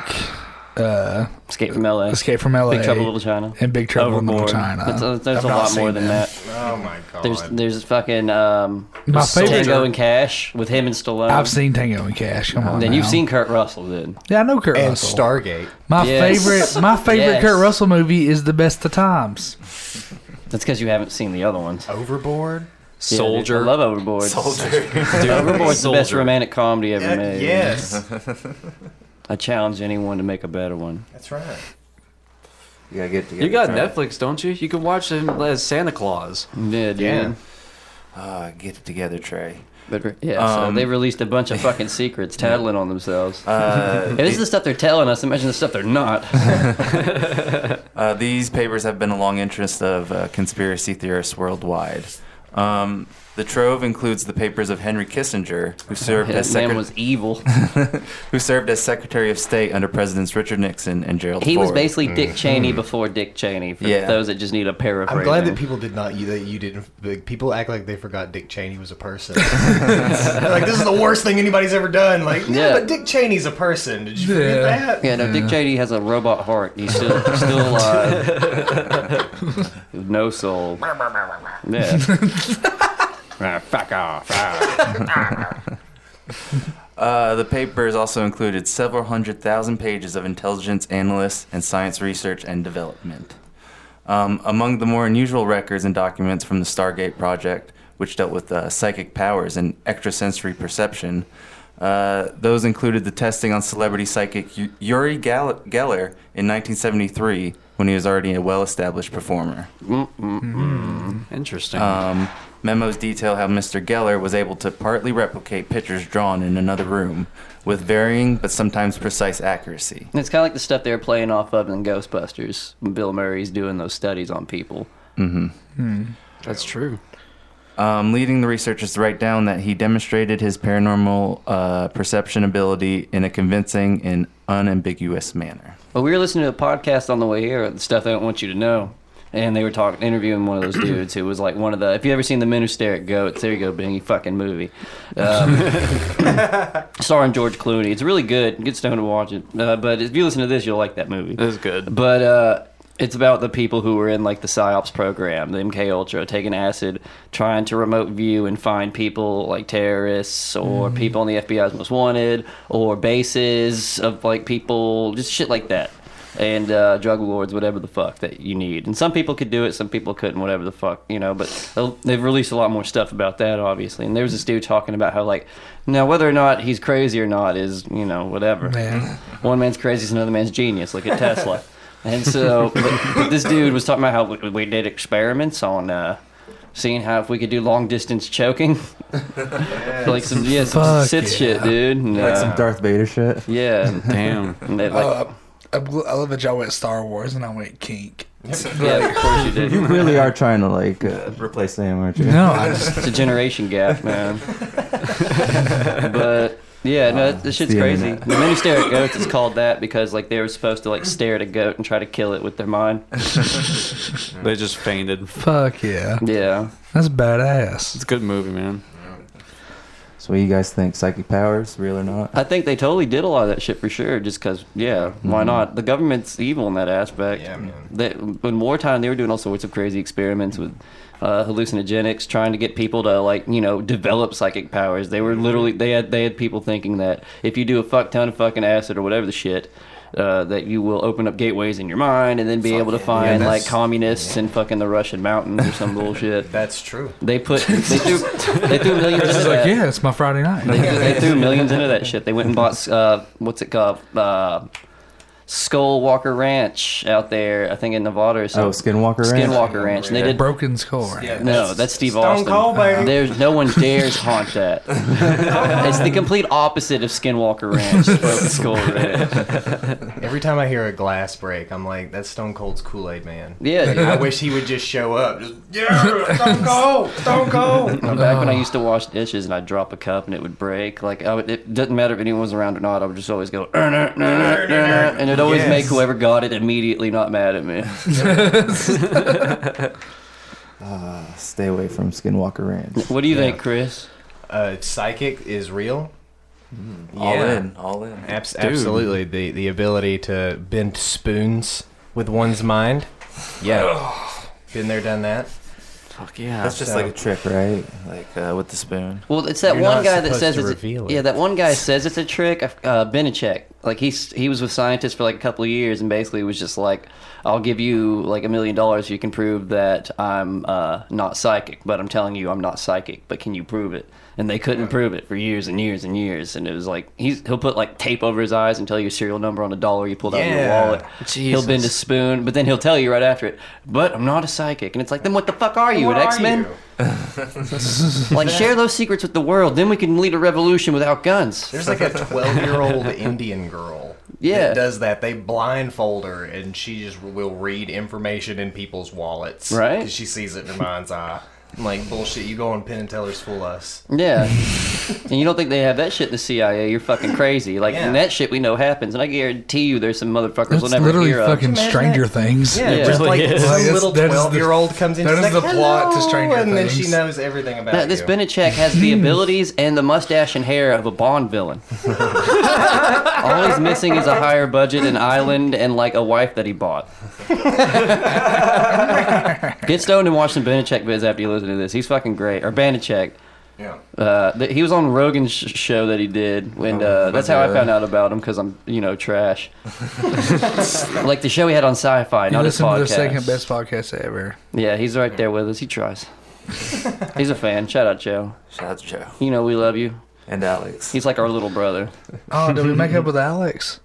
uh, Escape from L A, Escape from L A, Big Trouble in Little China, and Big Trouble in Little China. It's, uh, there's I've a lot more than that. that. Oh my god! There's there's fucking um, my favorite Tango are, and Cash with him and Stallone. I've seen Tango and Cash. Come on, then now. You've seen Kurt Russell, then. Yeah, I know Kurt and Russell. And Stargate. My yes. favorite, my favorite yes. Kurt Russell movie is The Best of Times. That's because you haven't seen the other ones. Overboard. Soldier. Yeah, dude, I love Overboard. Soldier. Dude, Overboard's Soldier. The best romantic comedy ever yeah, made. Yes. I challenge anyone to make a better one. That's right. You gotta get together. You got right. Netflix, don't you? You can watch him as Santa Claus. Yeah, dude. Yeah. Uh, get it together, Trey. But, yeah, um, so they released a bunch of fucking secrets tattling on themselves. Uh, and this is the stuff they're telling us. Imagine the stuff they're not. uh, these papers have been a long interest of uh, conspiracy theorists worldwide. Um, the trove includes the papers of Henry Kissinger, who served as secretary. Man was evil. who served as Secretary of State under Presidents Richard Nixon and Gerald Ford. He was basically mm. Dick Cheney mm. before Dick Cheney. For yeah. those that just need a paraphrase. I'm glad that people did not. You, that you didn't. People act like they forgot Dick Cheney was a person. Like this is the worst thing anybody's ever done. Like yeah, yeah. but Dick Cheney's a person. Did you forget yeah. that? Yeah, no. Yeah. Dick Cheney has a robot heart. He's still still alive. No soul. Yeah. Ah, fuck off. Ah. uh, the papers also included several hundred thousand pages of intelligence analysts and science research and development. Um, among the more unusual records and documents from the Stargate project, which dealt with uh, psychic powers and extrasensory perception, uh, those included the testing on celebrity psychic U- Uri Gall- Geller in nineteen seventy-three when he was already a well-established performer. Mm-mm-mm. Interesting. Um, memos detail how Mister Geller was able to partly replicate pictures drawn in another room with varying but sometimes precise accuracy. It's kind of like the stuff they were playing off of in Ghostbusters when Bill Murray's doing those studies on people. Mm-hmm. Hmm. That's true. Um, leading the researchers to write down that he demonstrated his paranormal uh, perception ability in a convincing and unambiguous manner. Well, we were listening to a podcast on the way here, the stuff they don't want you to know. And they were talking, interviewing one of those dudes who was like one of the. If you ever seen The Men Who Stare at Goats, there you go, Bingy, fucking movie. Um, starring George Clooney. It's really good. Good stone to watch it. Uh, but if you listen to this, you'll like that movie. It's good. But uh, it's about the people who were in like the PsyOps program, the M K Ultra, taking acid, trying to remote view and find people like terrorists or mm. people on the F B I's Most Wanted or bases of like people, just shit like that. And uh, drug lords, whatever the fuck that you need. And some people could do it, some people couldn't, whatever the fuck, you know. But they've released a lot more stuff about that, obviously. And there was this dude talking about how, like, now whether or not he's crazy or not is, you know, whatever. Man. One man's crazy is another man's genius. Look at Tesla. And so but, but this dude was talking about how we, we did experiments on... Uh, Seeing how if we could do long distance choking, yes. like some yeah some Sith yeah. shit, dude, and, like uh, some Darth Vader shit. Yeah, damn. And they, like, uh, I love that y'all went Star Wars and I went kink. Yeah, of course you did. You really are trying to like uh, replace them, aren't you? No, I just... it's a generation gap, man. But. Yeah, no, uh, this shit's the crazy. Internet. The Men Who Stare at Goats is called that because, like, they were supposed to, like, stare at a goat and try to kill it with their mind. They just fainted. Fuck yeah. Yeah. That's badass. It's a good movie, man. So what do you guys think? Psychic powers, real or not? I think they totally did a lot of that shit for sure, just because, yeah, mm-hmm. why not? The government's evil in that aspect. Yeah, man. They, in wartime, they were doing all sorts of crazy experiments with... Uh, hallucinogenics, trying to get people to like you know develop psychic powers. They were literally they had they had people thinking that if you do a fuck ton of fucking acid or whatever the shit, uh, that you will open up gateways in your mind and then be fuck able to find yeah, like communists yeah. in fucking the Russian mountains or some bullshit. That's true. They put they threw they threw millions. It's into like that. Yeah, it's my Friday night. They, they threw millions into that shit. They went and bought uh, what's it called. Uh, Skullwalker Ranch out there, I think in Nevada or something. Oh, Skinwalker Ranch. Skinwalker Ranch. And they did Broken Skull Ranch. Yeah, no, that's Steve Stone Austin. Cold, baby. There's no one dares haunt that. It's the complete opposite of Skinwalker Ranch. Broken Skull Ranch. Every time I hear a glass break, I'm like, that's Stone Cold's Kool-Aid Man. Yeah, dude. I wish he would just show up. Just, yeah, Stone Cold, Stone Cold. Back when I used to wash dishes and I'd drop a cup and it would break. Like I would, it didn't matter if anyone was around or not. I would just always go, nah, nah, nah, nah, and it always yes. make whoever got it immediately not mad at me. uh, stay away from Skinwalker Ranch. What do you yeah. think, Chris? Uh, psychic is real. Mm, yeah. All in, all in. Abs- absolutely, the the ability to bend spoons with one's mind. Yeah, been there, done that. Fuck yeah! That's just so, like a trick, right? Like uh, with the spoon. Well, it's that You're one guy that says it's a, it. yeah. That one guy says it's a trick. Uh, Banachek, like he he was with scientists for like a couple of years, and basically was just like, "I'll give you like a million dollars if you can prove that I'm uh, not psychic." But I'm telling you, I'm not psychic. But can you prove it? And they couldn't prove it for years and years and years. And it was like, he's, he'll put like tape over his eyes and tell you a serial number on a dollar you pulled out yeah. of your wallet. Jesus. He'll bend a spoon, but then he'll tell you right after it, but I'm not a psychic. And it's like, then what the fuck are you, what an X-Men? Like, share those secrets with the world. Then we can lead a revolution without guns. There's like a twelve-year-old Indian girl yeah. that does that. They blindfold her, and she just will read information in people's wallets. Right. Because she sees it in her mind's eye. I'm like, bullshit, you go on Penn and Teller's Fool Us. Yeah. And you don't think they have that shit in the C I A. You're fucking crazy. Like, yeah. and that shit we know happens. And I guarantee you there's some motherfuckers that's will never literally hear fucking of. Stranger Things. Yeah, yeah. Just like yeah. this like, little twelve-year-old comes in. That is like, the plot to Stranger and Things. And then she knows everything about now, this you. Banachek has the abilities and the mustache and hair of a Bond villain. All he's missing is a higher budget, an island, and, like, a wife that he bought. Get stoned and watch some Banachek vids after you listen to this. He's fucking great. Or Banachek. Yeah. Uh, th- he was on Rogan's sh- show that he did, and uh, that's how I found out about him, because I'm, you know, trash. Like the show he had on Sci-Fi, not his podcast. You listen to the second best podcast ever. Yeah, he's right there with us. He tries. He's a fan. Shout out, Joe. Shout out to Joe. You know we love you. And Alex. He's like our little brother. Oh, did we make up with Alex?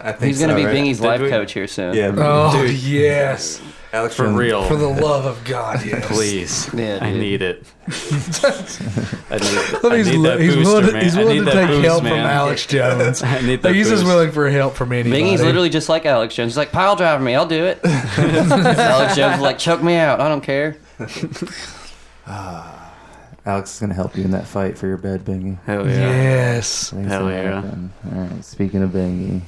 I think he's going to so, be right? Bingy's did life we? Coach here soon. Yeah. Oh, dude. Yes. Alex, for real. For the love of God, yes. Please. Yeah, I need it. I need, I need that he's booster, willing, man. He's willing to take boost, help man. From Alex Jones. I need that He's boost. Just willing for help from anybody. Bingy's literally just like Alex Jones. He's like, pile drive me. I'll do it. Alex Jones is like, choke me out. I don't care. Ah. Alex is going to help you in that fight for your bed, Bingy. Hell yeah. Yes. Thanks Hell yeah. Happen. All right, speaking of Bingy.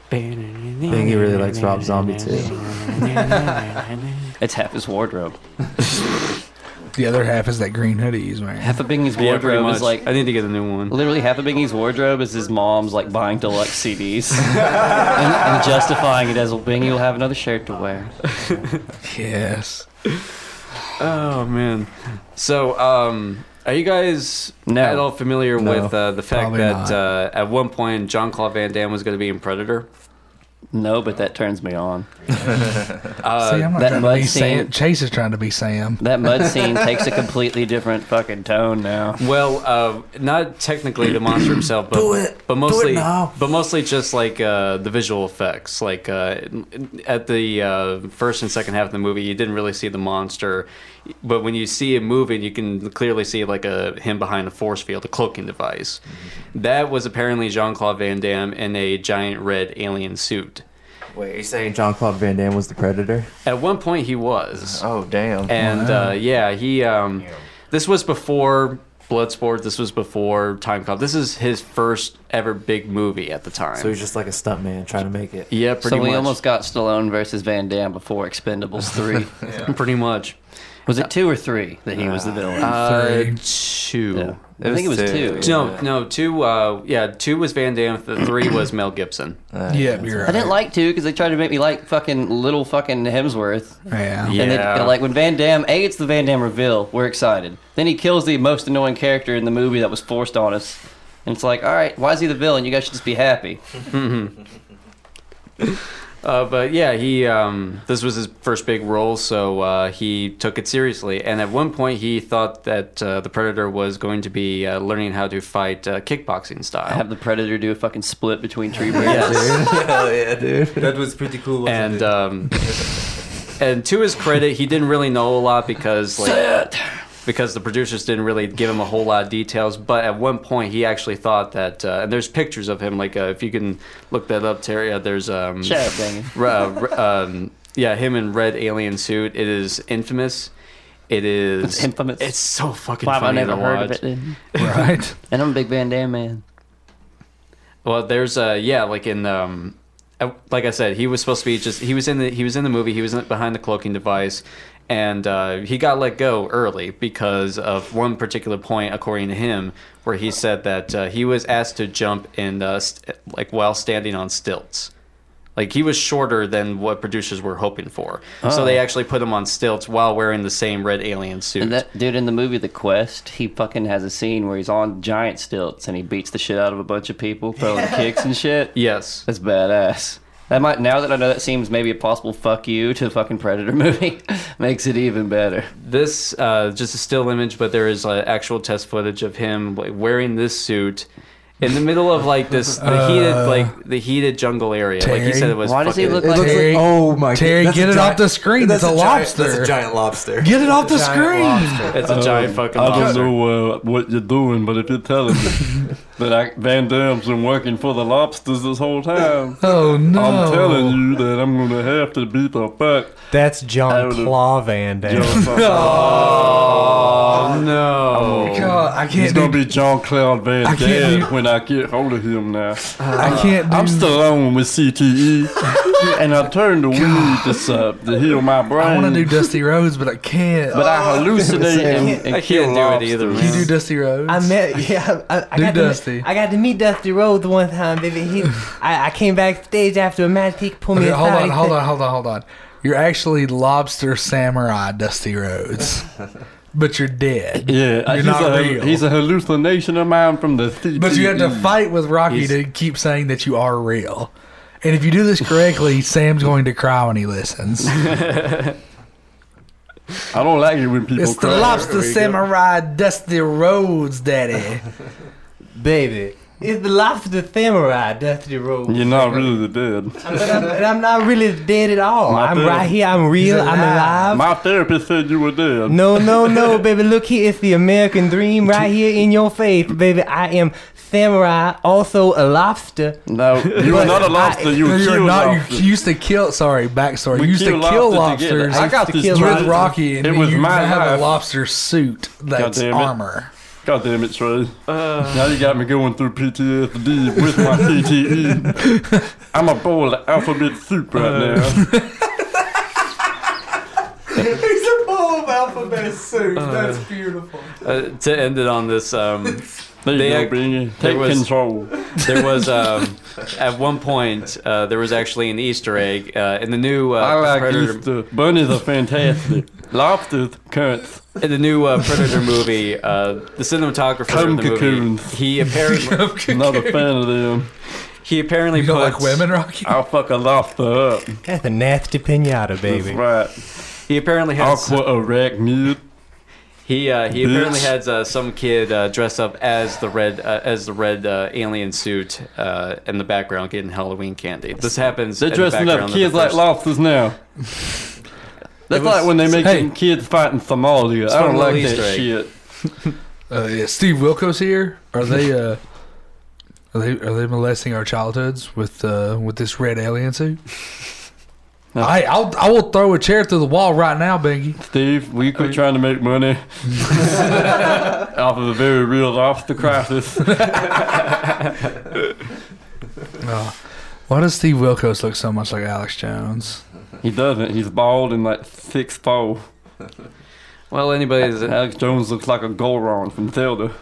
Bingy really likes Rob Zombie, too. It's half his wardrobe. The other half is that green hoodie he's wearing. Half of Bingy's wardrobe yeah, is like... I need to get a new one. Literally half of Bingy's wardrobe is his mom's like buying deluxe C Ds. and, and justifying it as, well, Bingy will have another shirt to wear. Yes. Oh, man. So, um... Are you guys no. at all familiar no, with uh, the fact that uh, at one point Jean-Claude Van Damme was going to be in Predator? No, but that turns me on. uh, See, I'm not that trying mud to be scene, Sam. Chase is trying to be Sam. That mud scene takes a completely different fucking tone now. Well, uh, not technically the monster himself, but Do it. but mostly, Do it now. but mostly just like uh, the visual effects. Like uh, at the uh, first and second half of the movie, you didn't really see the monster, but when you see him moving, you can clearly see like a him behind a force field, a cloaking device. Mm-hmm. That was apparently Jean-Claude Van Damme in a giant red alien suit. Wait, you're saying Jean-Claude Van Damme was the Predator? At one point, he was. Oh, damn. And, wow. uh, yeah, he... Um, yeah. This was before Bloodsport. This was before Time Cop. This is his first ever big movie at the time. So he's just like a stuntman trying to make it. Yeah, pretty so much. So we almost got Stallone versus Van Damme before Expendables three. Yeah. Pretty much. Was it two or three that he uh, was the villain? Uh, three. Two. Yeah. I think it was two. two. No, no, two. Uh, yeah, two was Van Damme. The three was Mel Gibson. Uh, yeah, you're right. I didn't like two because they tried to make me like fucking little fucking Hemsworth. Yeah, yeah. And they, like when Van Damme, a it's the Van Damme reveal. We're excited. Then he kills the most annoying character in the movie that was forced on us, and it's like, all right, why is he the villain? You guys should just be happy. Mm-hmm. Uh, but yeah, he um, this was his first big role, so uh, he took it seriously. And at one point, he thought that uh, the Predator was going to be uh, learning how to fight uh, kickboxing style. Have the Predator do a fucking split between tree branches. Hell yeah, dude! That was pretty cool. Wasn't and um, and to his credit, he didn't really know a lot because like because the producers didn't really give him a whole lot of details. But at one point, he actually thought that, uh, and there's pictures of him, like uh, if you can look that up, Terry, uh, there's, um, shut up, dang it. uh, um, yeah, him in red alien suit. It is infamous. It is it's infamous. It's so fucking wow, funny. I've never heard watch. of it. Right. And I'm a big Van Damme man. Well, there's, uh, yeah, like in, um, like I said, he was supposed to be just, he was in the, he was in the movie. He was in, behind the cloaking device. And uh, he got let go early because of one particular point, according to him, where he said that uh, he was asked to jump in, uh, st- like while standing on stilts. Like he was shorter than what producers were hoping for, oh. so they actually put him on stilts while wearing the same red alien suit. And that dude in the movie The Quest, he fucking has a scene where he's on giant stilts and he beats the shit out of a bunch of people, throwing kicks and shit. Yes, that's badass. That might, now that I know that seems maybe a possible fuck you to the fucking Predator movie, makes it even better. This, uh, just a still image, but there is uh, actual test footage of him like, wearing this suit in the middle of like this, the uh, heated, like the heated jungle area. Terry, like he said it was Why fucking, does he look like, Terry, like Oh my Terry, God. Terry, get it giant, off the screen. That's, that's a, a lobster. Giant, that's a giant lobster. Get it off the screen. Lobster. It's a um, giant fucking lobster. I don't know uh, what you're doing, but if you're telling me. That I, Van Damme's been working for the lobsters this whole time. Oh, no. I'm telling you that I'm going to have to beat the fuck. That's Jean-Claude Van Damme. Oh, no. God, I can't He's going to be Jean-Claude Van Damme when I get hold of him now. I can't do I'm Stallone with C T E, and I turned to weed this up to heal my brain. I want to do Dusty Rhodes, but I can't. But I hallucinate and, and I can't do it either. Can you do Dusty Rhodes? I met, yeah. I, I do got Dusty. I got to meet Dusty Rhodes one time, baby. He, I, I came backstage after a match. He pulled me okay, aside. Hold on, hold on, hold on, hold on. You're actually Lobster Samurai Dusty Rhodes, but you're dead. Yeah, you're not a, real. He's a hallucination of mine from the. C T E. But you have to fight with Rocky he's, to keep saying that you are real. And if you do this correctly, Sam's going to cry when he listens. I don't like it when people. It's cry. The Lobster Samurai go. Dusty Rhodes, Daddy. Baby, it's the lobster samurai, Dusty Rhodes. You're not really the dead. I'm, I'm, and I'm not really dead at all. My I'm ther- right here. I'm real. I'm alive. My therapist said you were dead. No, no, no, baby. Look here. It's the American dream right here in your face, baby. I am samurai, also a lobster. No, you were not a lobster. I, you were kill not, lobster. You used to kill, sorry, backstory. We you used to kill lobsters. I got this with lobster. Rocky, and it was you my have life. A lobster suit that's armor. God damn it, Trey. Uh, now you got me going through P T S D with my C T E. I'm a bowl of alphabet soup right uh, now. He's a bowl of alphabet soup. Uh, That's beautiful. Uh, to end it on this, um, there they, you go, ac- take was, control. There was, um, at one point, uh, there was actually an Easter egg uh, in the new. Uh, I like Predator. Easter. Bunnies are fantastic. Lobsters, cunts. In the new uh, Predator movie, uh, the cinematographer Come in the cocoons. Movie, he apparently not a fan of them. He apparently you puts, don't like women, Rocky? I'll fuck a lobster up. That's a nasty pinata, baby. That's right. He apparently has aqua arachnid. He uh, he Bitch. apparently had uh, some kid uh, dressed up as the red uh, as the red uh, alien suit uh, in the background getting Halloween candy. This happens. They're dressing the up kids like lobsters now. That's was, like when they make hey, kids fight in Somalia. I don't like Easter that egg. Shit. uh, yeah, Steve Wilkos here. Are they uh, are they are they molesting our childhoods with uh, with this red alien suit? No. I I'll, I will throw a chair through the wall right now, Bingy. Steve, will you quit trying to make money off of a very real lobster crisis? Oh, why does Steve Wilkos look so much like Alex Jones? He doesn't. He's bald and like six foot. Well, anybody that Alex Jones looks like a Goron from Zelda.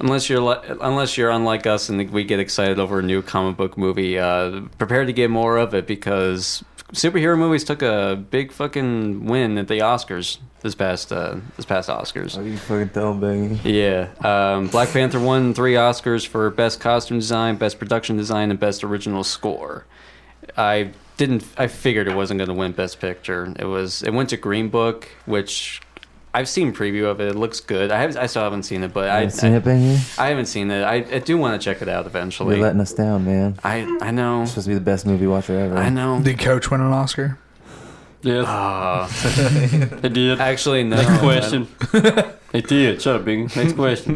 Unless you're like, unless you're unlike us and we get excited over a new comic book movie, uh, prepare to get more of it because superhero movies took a big fucking win at the Oscars this past uh, this past Oscars. Oh, you fucking dumb, baby. Yeah. Um, Black Panther won three Oscars for Best Costume Design, Best Production Design, and Best Original Score. I didn't. I figured it wasn't going to win Best Picture. It was. It went to Green Book, which I've seen preview of it. It looks good. I have. I still haven't seen it, but I, seen I, it, baby? I haven't seen it. I, I do want to check it out eventually. You're letting us down, man. I, I know. It's supposed to be the best movie watcher ever. I know. Did Coach win an Oscar? Yes. Uh, it did. Actually, no. Next question. It did. Shut up, Bing. Next question.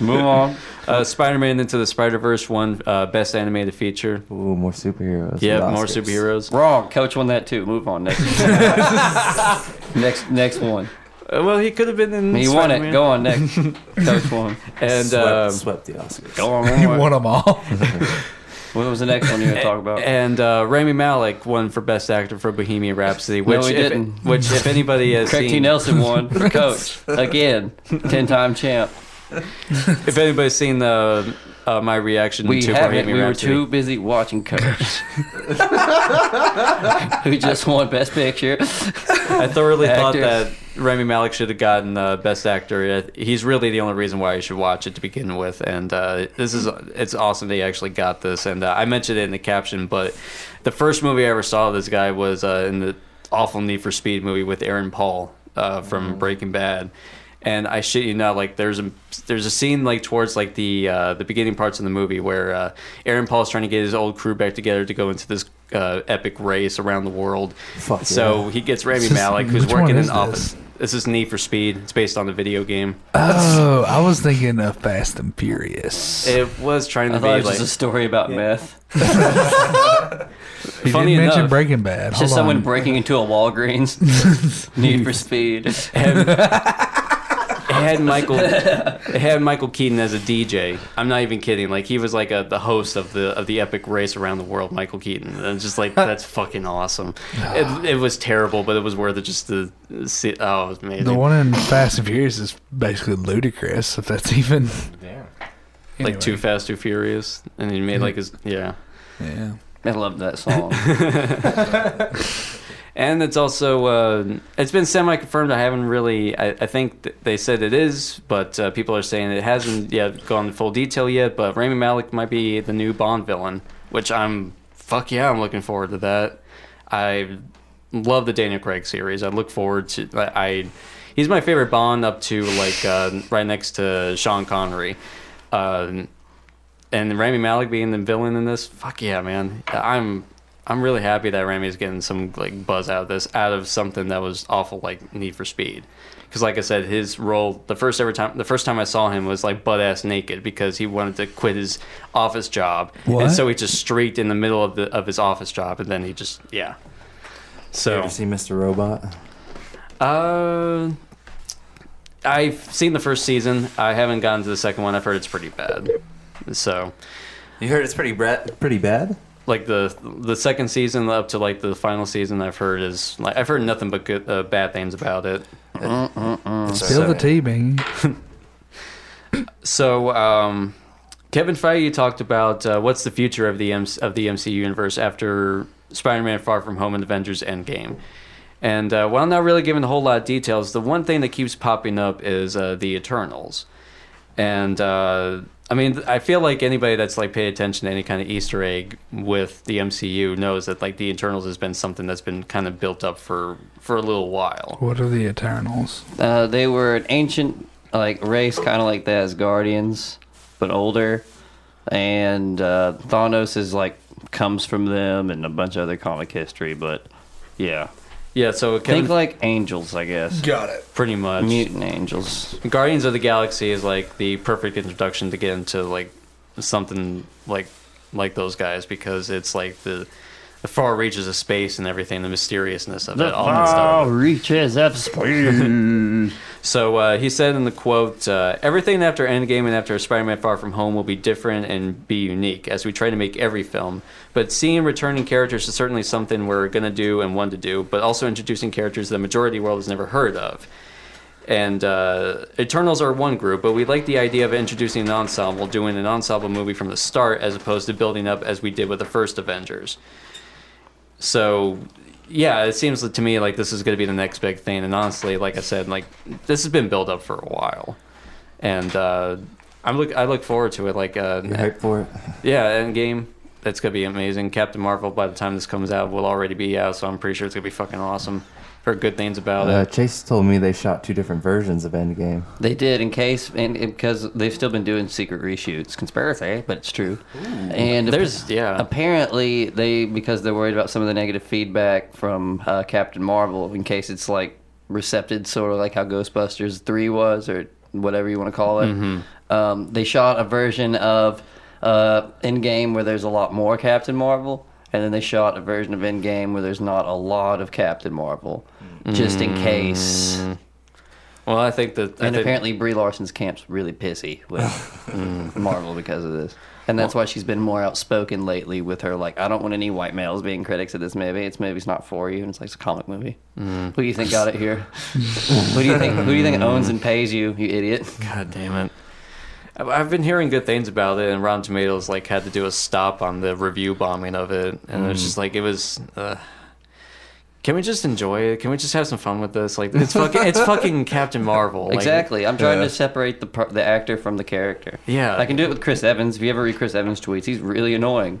Move on. Uh, Spider-Man Into the Spider-Verse won uh, Best Animated Feature. Ooh, more superheroes. Yeah, more superheroes. Wrong. Coach won that too. Move on. Next next, next one. Uh, well, he could have been in He Spider-Man. Won it. Go on next. Coach won. And swept, um, swept the Oscars. Go on. He won them all. What was the next one you were going to talk about? And uh, Rami Malek won for Best Actor for Bohemian Rhapsody, which, no, he if, didn't. which if anybody has Craig seen. T. Nelson won for Coach. Again, ten-time champ. If anybody's seen the uh, my reaction we to Bohemian we Rhapsody, we were too busy watching Coach, who just won Best Picture. I thoroughly Actors. thought that Rami Malek should have gotten uh, Best Actor. He's really the only reason why you should watch it to begin with, and uh, this is it's awesome that he actually got this. And uh, I mentioned it in the caption, but the first movie I ever saw of this guy was uh, in the awful Need for Speed movie with Aaron Paul uh, from mm-hmm. Breaking Bad. And I shit you not, like there's a there's a scene like towards like the uh, the beginning parts of the movie where uh, Aaron Paul's trying to get his old crew back together to go into this uh, epic race around the world. Fuck so yeah. He gets Rami Malek, who's working in office. This is Need for Speed. It's based on the video game. Oh, I was thinking of Fast and Furious. It was trying to I be like it was a story about yeah. meth. You Funny didn't enough, mention Breaking Bad. It's just on. Someone breaking into a Walgreens. Need for Speed. And, It had Michael. It had Michael Keaton as a D J. I'm not even kidding. Like he was like a, the host of the of the epic race around the world. Michael Keaton. And it's just like that's fucking awesome. It, it was terrible, but it was worth it just to see. Oh, it was amazing. The one in Fast and Furious is basically ludicrous. If that's even. Yeah. Anyway. Like Too Fast, Too Furious, and he made like his yeah. Yeah. I loved that song. And it's also, uh, it's been semi-confirmed. I haven't really, I, I think th- they said it is, but uh, people are saying it hasn't yet gone into full detail yet, but Rami Malek might be the new Bond villain, which I'm, fuck yeah, I'm looking forward to that. I love the Daniel Craig series. I look forward to, I, I he's my favorite Bond up to, like, uh, right next to Sean Connery. Uh, and Rami Malek being the villain in this, fuck yeah, man. I'm... I'm really happy that Rami's getting some like buzz out of this, out of something that was awful, like Need for Speed. Because, like I said, his role the first ever time, the first time I saw him was like butt ass naked because he wanted to quit his office job, what? And so he just streaked in the middle of the of his office job, and then he just yeah. So you ever see Mister Robot? Uh, I've seen the first season. I haven't gotten to the second one. I've heard it's pretty bad. So you heard it's pretty bra- pretty bad. Like the the second season up to like the final season, I've heard is like I've heard nothing but good uh, bad things about it. Uh, uh, uh. Spill so, the tea, Bing. So um, Kevin Feige talked about uh, what's the future of the M- of the M C U universe after Spider-Man Far From Home and Avengers Endgame, and uh, while not really giving a whole lot of details, the one thing that keeps popping up is uh, the Eternals, and. Uh, I mean, I feel like anybody that's like paid attention to any kind of Easter egg with the M C U knows that like the Eternals has been something that's been kind of built up for, for a little while. What are the Eternals? Uh, they were an ancient like race, kind of like the Asgardians, but older. And uh, Thanos is like comes from them, and a bunch of other comic history. But yeah. Yeah, so Kevin, think like angels, I guess. Got it. Pretty much mutant angels. Guardians of the Galaxy is like the perfect introduction to get into like something like like those guys because it's like the the far reaches of space and everything, the mysteriousness of the it all. The far reaches of space. So uh, he said in the quote, uh, "Everything after Endgame and after Spider-Man Far From Home will be different and be unique as we try to make every film. But seeing returning characters is certainly something we're going to do and want to do, but also introducing characters the majority of the world has never heard of. And uh, Eternals are one group, but we like the idea of introducing an ensemble, doing an ensemble movie from the start as opposed to building up as we did with the first Avengers." So, yeah, it seems to me like this is going to be the next big thing. And honestly, like I said, like this has been built up for a while, and uh, I look I look forward to it. Like, uh, you're hyped for it? Yeah, Endgame. That's going to be amazing. Captain Marvel, by the time this comes out, will already be out, so I'm pretty sure it's going to be fucking awesome. Heard good things about uh, it. Chase told me they shot two different versions of Endgame. They did, in case, and because they've still been doing secret reshoots. Conspiracy, but it's true. Ooh. And there's, ap- yeah. Apparently, they, because they're worried about some of the negative feedback from uh, Captain Marvel, in case it's like recepted, sort of like how Ghostbusters three was, or whatever you want to call it, mm-hmm. um, they shot a version of Uh, Endgame where there's a lot more Captain Marvel, and then they shot a version of Endgame where there's not a lot of Captain Marvel, just mm. in case. Well, I think that... I and think... apparently Brie Larson's camp's really pissy with Marvel because of this. And that's well, why she's been more outspoken lately with her, like, I don't want any white males being critics of this movie. It's movie's not for you, and it's like it's a comic movie. Mm. Who do you think got it here? Who do you think Who do you think owns and pays you, you idiot? God damn it. I've been hearing good things about it, and Rotten Tomatoes like had to do a stop on the review bombing of it, and mm. it was just like it was. Uh, can we just enjoy it? Can we just have some fun with this? Like it's fucking, it's fucking Captain Marvel. Like, exactly. I'm trying uh, to separate the the actor from the character. Yeah, I can do it with Chris Evans. If you ever read Chris Evans' tweets, he's really annoying,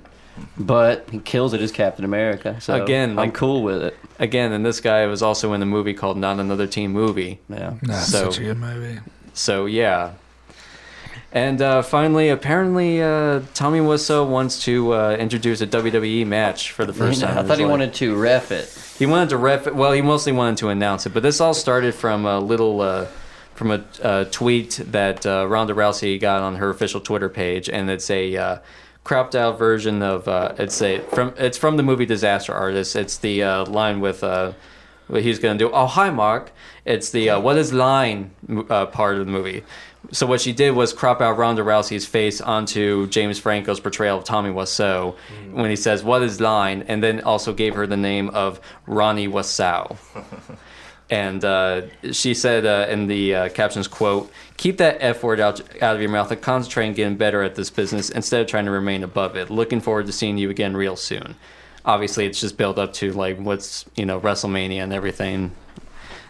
but he kills it as Captain America. So again, like, I'm cool with it. Again, and this guy was also in a movie called Not Another Teen Movie. Yeah, that's so, such a good movie. So yeah. And uh, finally, apparently, uh, Tommy Wiseau wants to uh, introduce a W W E match for the first you know, time. I thought he life. wanted to ref it. He wanted to ref it. Well, he mostly wanted to announce it. But this all started from a little, uh, from a uh, tweet that uh, Ronda Rousey got on her official Twitter page, and it's a uh, cropped out version of uh, it's a from it's from the movie Disaster Artist. It's the uh, line with. Uh, What he's going to do. Oh, hi, Mark. It's the uh, what is line uh, part of the movie. So what she did was crop out Ronda Rousey's face onto James Franco's portrayal of Tommy Wiseau mm. when he says, what is line? And then also gave her the name of Ronnie Wiseau. And uh, she said uh, in the uh, captions, quote, keep that F word out, out of your mouth and concentrate on getting better at this business instead of trying to remain above it. Looking forward to seeing you again real soon. Obviously, it's just built up to like what's you know WrestleMania and everything.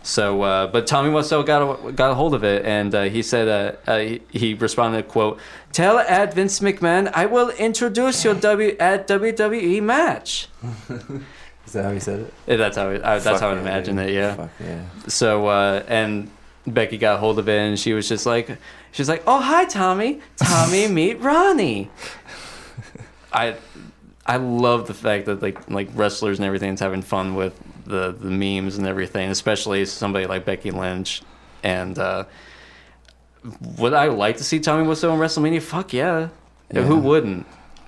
So, uh, but Tommy Wiseau got a, got a hold of it, and uh, he said uh, uh, he, he responded, "Quote: Tell at Vince McMahon I will introduce your W at W W E match." Is that how he said it? Yeah, that's how it, I, that's how I imagine it. Yeah. Fuck yeah. So uh, and Becky got a hold of it, and she was just like, she's like, "Oh hi, Tommy. Tommy meet Ronnie." I. I love the fact that like like wrestlers and everything's having fun with the, the memes and everything, especially somebody like Becky Lynch. And uh, would I like to see Tommy Wiseau in WrestleMania? Fuck yeah. yeah. Who wouldn't?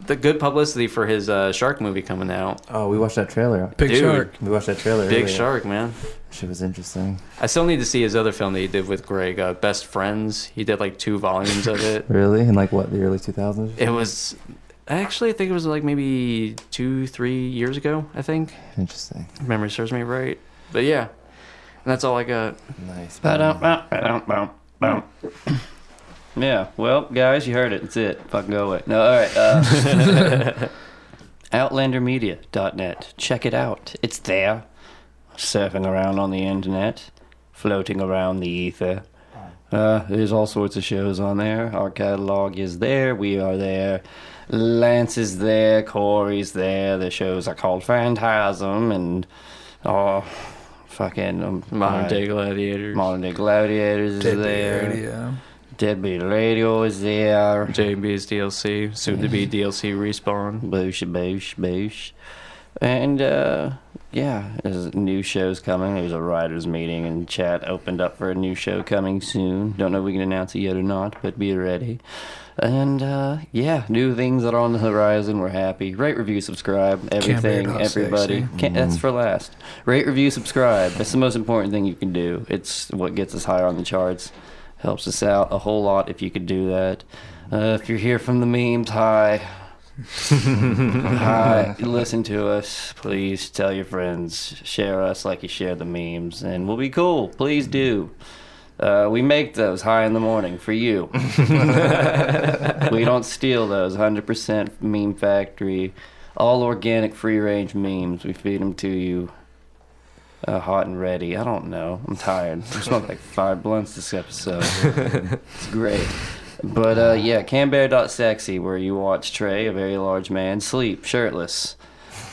The good publicity for his uh, shark movie coming out. Oh, we watched that trailer. Big Dude, Shark. We watched that trailer. Big earlier. Shark, man. Shit was interesting. I still need to see his other film that he did with Greg, uh, Best Friends. He did like two volumes of it. Really? In like what, the early two thousands? It was... Actually, I think it was like maybe two, three years ago, I think. Interesting. If memory serves me right. But yeah, and that's all I got. Nice. Yeah, well, guys, you heard it. That's it. Fucking go away. No, all right. Uh, outlander media dot net. Check it out. It's there. Surfing around on the internet, floating around the ether. Uh, there's all sorts of shows on there. Our catalog is there. We are there. Lance is there, Corey's there, the shows are called Phantasm and oh fucking um, Modern right. Day Gladiators. Modern Day Gladiators is Deadbeat there. Radio. Deadbeat Radio is there. J B's D L C, soon to be D L C Respawn. Boosh, boosh, boosh. And uh, yeah, there's new shows coming. There's a writers meeting and chat opened up for a new show coming soon. Don't know if we can announce it yet or not, but be ready. And uh, yeah, new things that are on the horizon. We're happy. Rate, review, subscribe. Everything, everybody. Can't, that's for last. Rate, review, subscribe. That's the most important thing you can do. It's what gets us higher on the charts. Helps us out a whole lot if you could do that. Uh, if you're here from the memes, hi. Hi. Listen to us. Please tell your friends. Share us like you share the memes. And we'll be cool. Please do. Uh, we make those high in the morning for you. We don't steal those. one hundred percent Meme Factory. All organic, free-range memes. We feed them to you uh, hot and ready. I don't know. I'm tired. I smoked like five blunts this episode. It's great. But, uh, yeah, Canberra.sexy, where you watch Trey, a very large man, sleep, shirtless.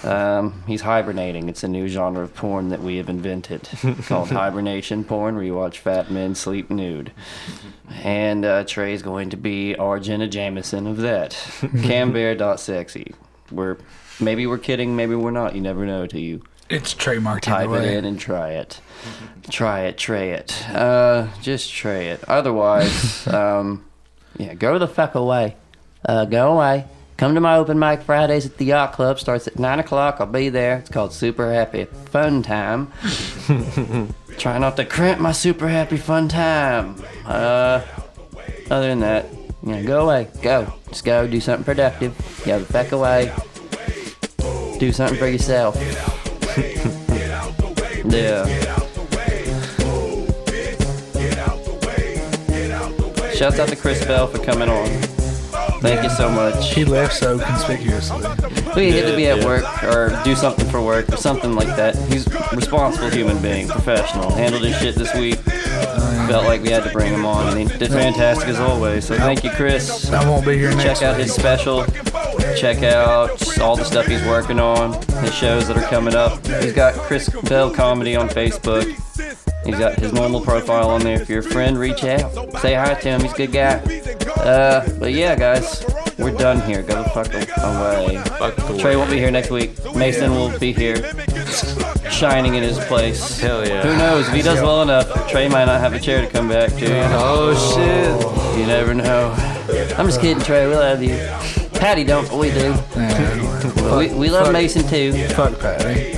Um, he's hibernating. It's a new genre of porn that we have invented called hibernation porn, where you watch fat men sleep nude. And uh, Trey's going to be our Jenna Jameson of that. Canberra.sexy. We're, maybe we're kidding, maybe we're not. You never know till you. It's trademarked. Type it in and try it. Mm-hmm. Try it, Trey it. Uh, just Trey it. Otherwise, um, yeah, go the fuck away. Uh, go away. Come to my open mic Fridays at the Yacht Club. Starts at nine o'clock. I'll be there. It's called Super Happy Fun Time. Try not to cramp my Super Happy Fun Time. Uh, other than that, you know, go away. Go. Just go. Do something productive. Go the fuck away. Do something for yourself. Yeah. Shouts out to Chris Bell for coming on. Thank you so much. He left so conspicuously. We had to be at yeah. work or do something for work or something like that. He's a responsible human being, professional. Handled his shit this week. Um, Felt like we had to bring him on, and he did fantastic as always. So thank you, Chris. I won't be here next week. Check out his special. Check out all the stuff he's working on, his shows that are coming up. He's got Chris Bell Comedy on Facebook. He's got his normal profile on there. If you're a friend, reach out. Say hi to him. He's a good guy. Uh, but yeah, guys, we're done here. Go the fuck away. Fuck the Trey won't be here next week. Mason will be here, shining in his place. Hell yeah. Who knows? If he does well enough, Trey might not have a chair to come back to. You know? Oh, shit. You never know. I'm just kidding, Trey. We love you. Patty don't, but we do. we, we love Mason, too. Fuck Patty.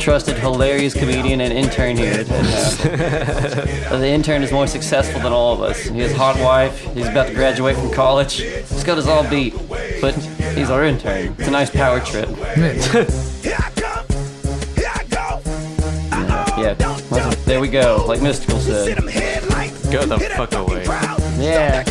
Trusted, hilarious comedian and intern here. And, uh, the intern is more successful than all of us. He has a hot wife. He's about to graduate from college. He's got us all beat, but he's our intern. It's a nice power trip. uh, yeah, there we go. Like Mystical said, go the fuck away. Yeah.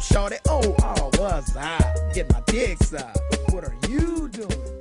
Shorty, oh, oh, was I? Get my dick sucked. What are you doing?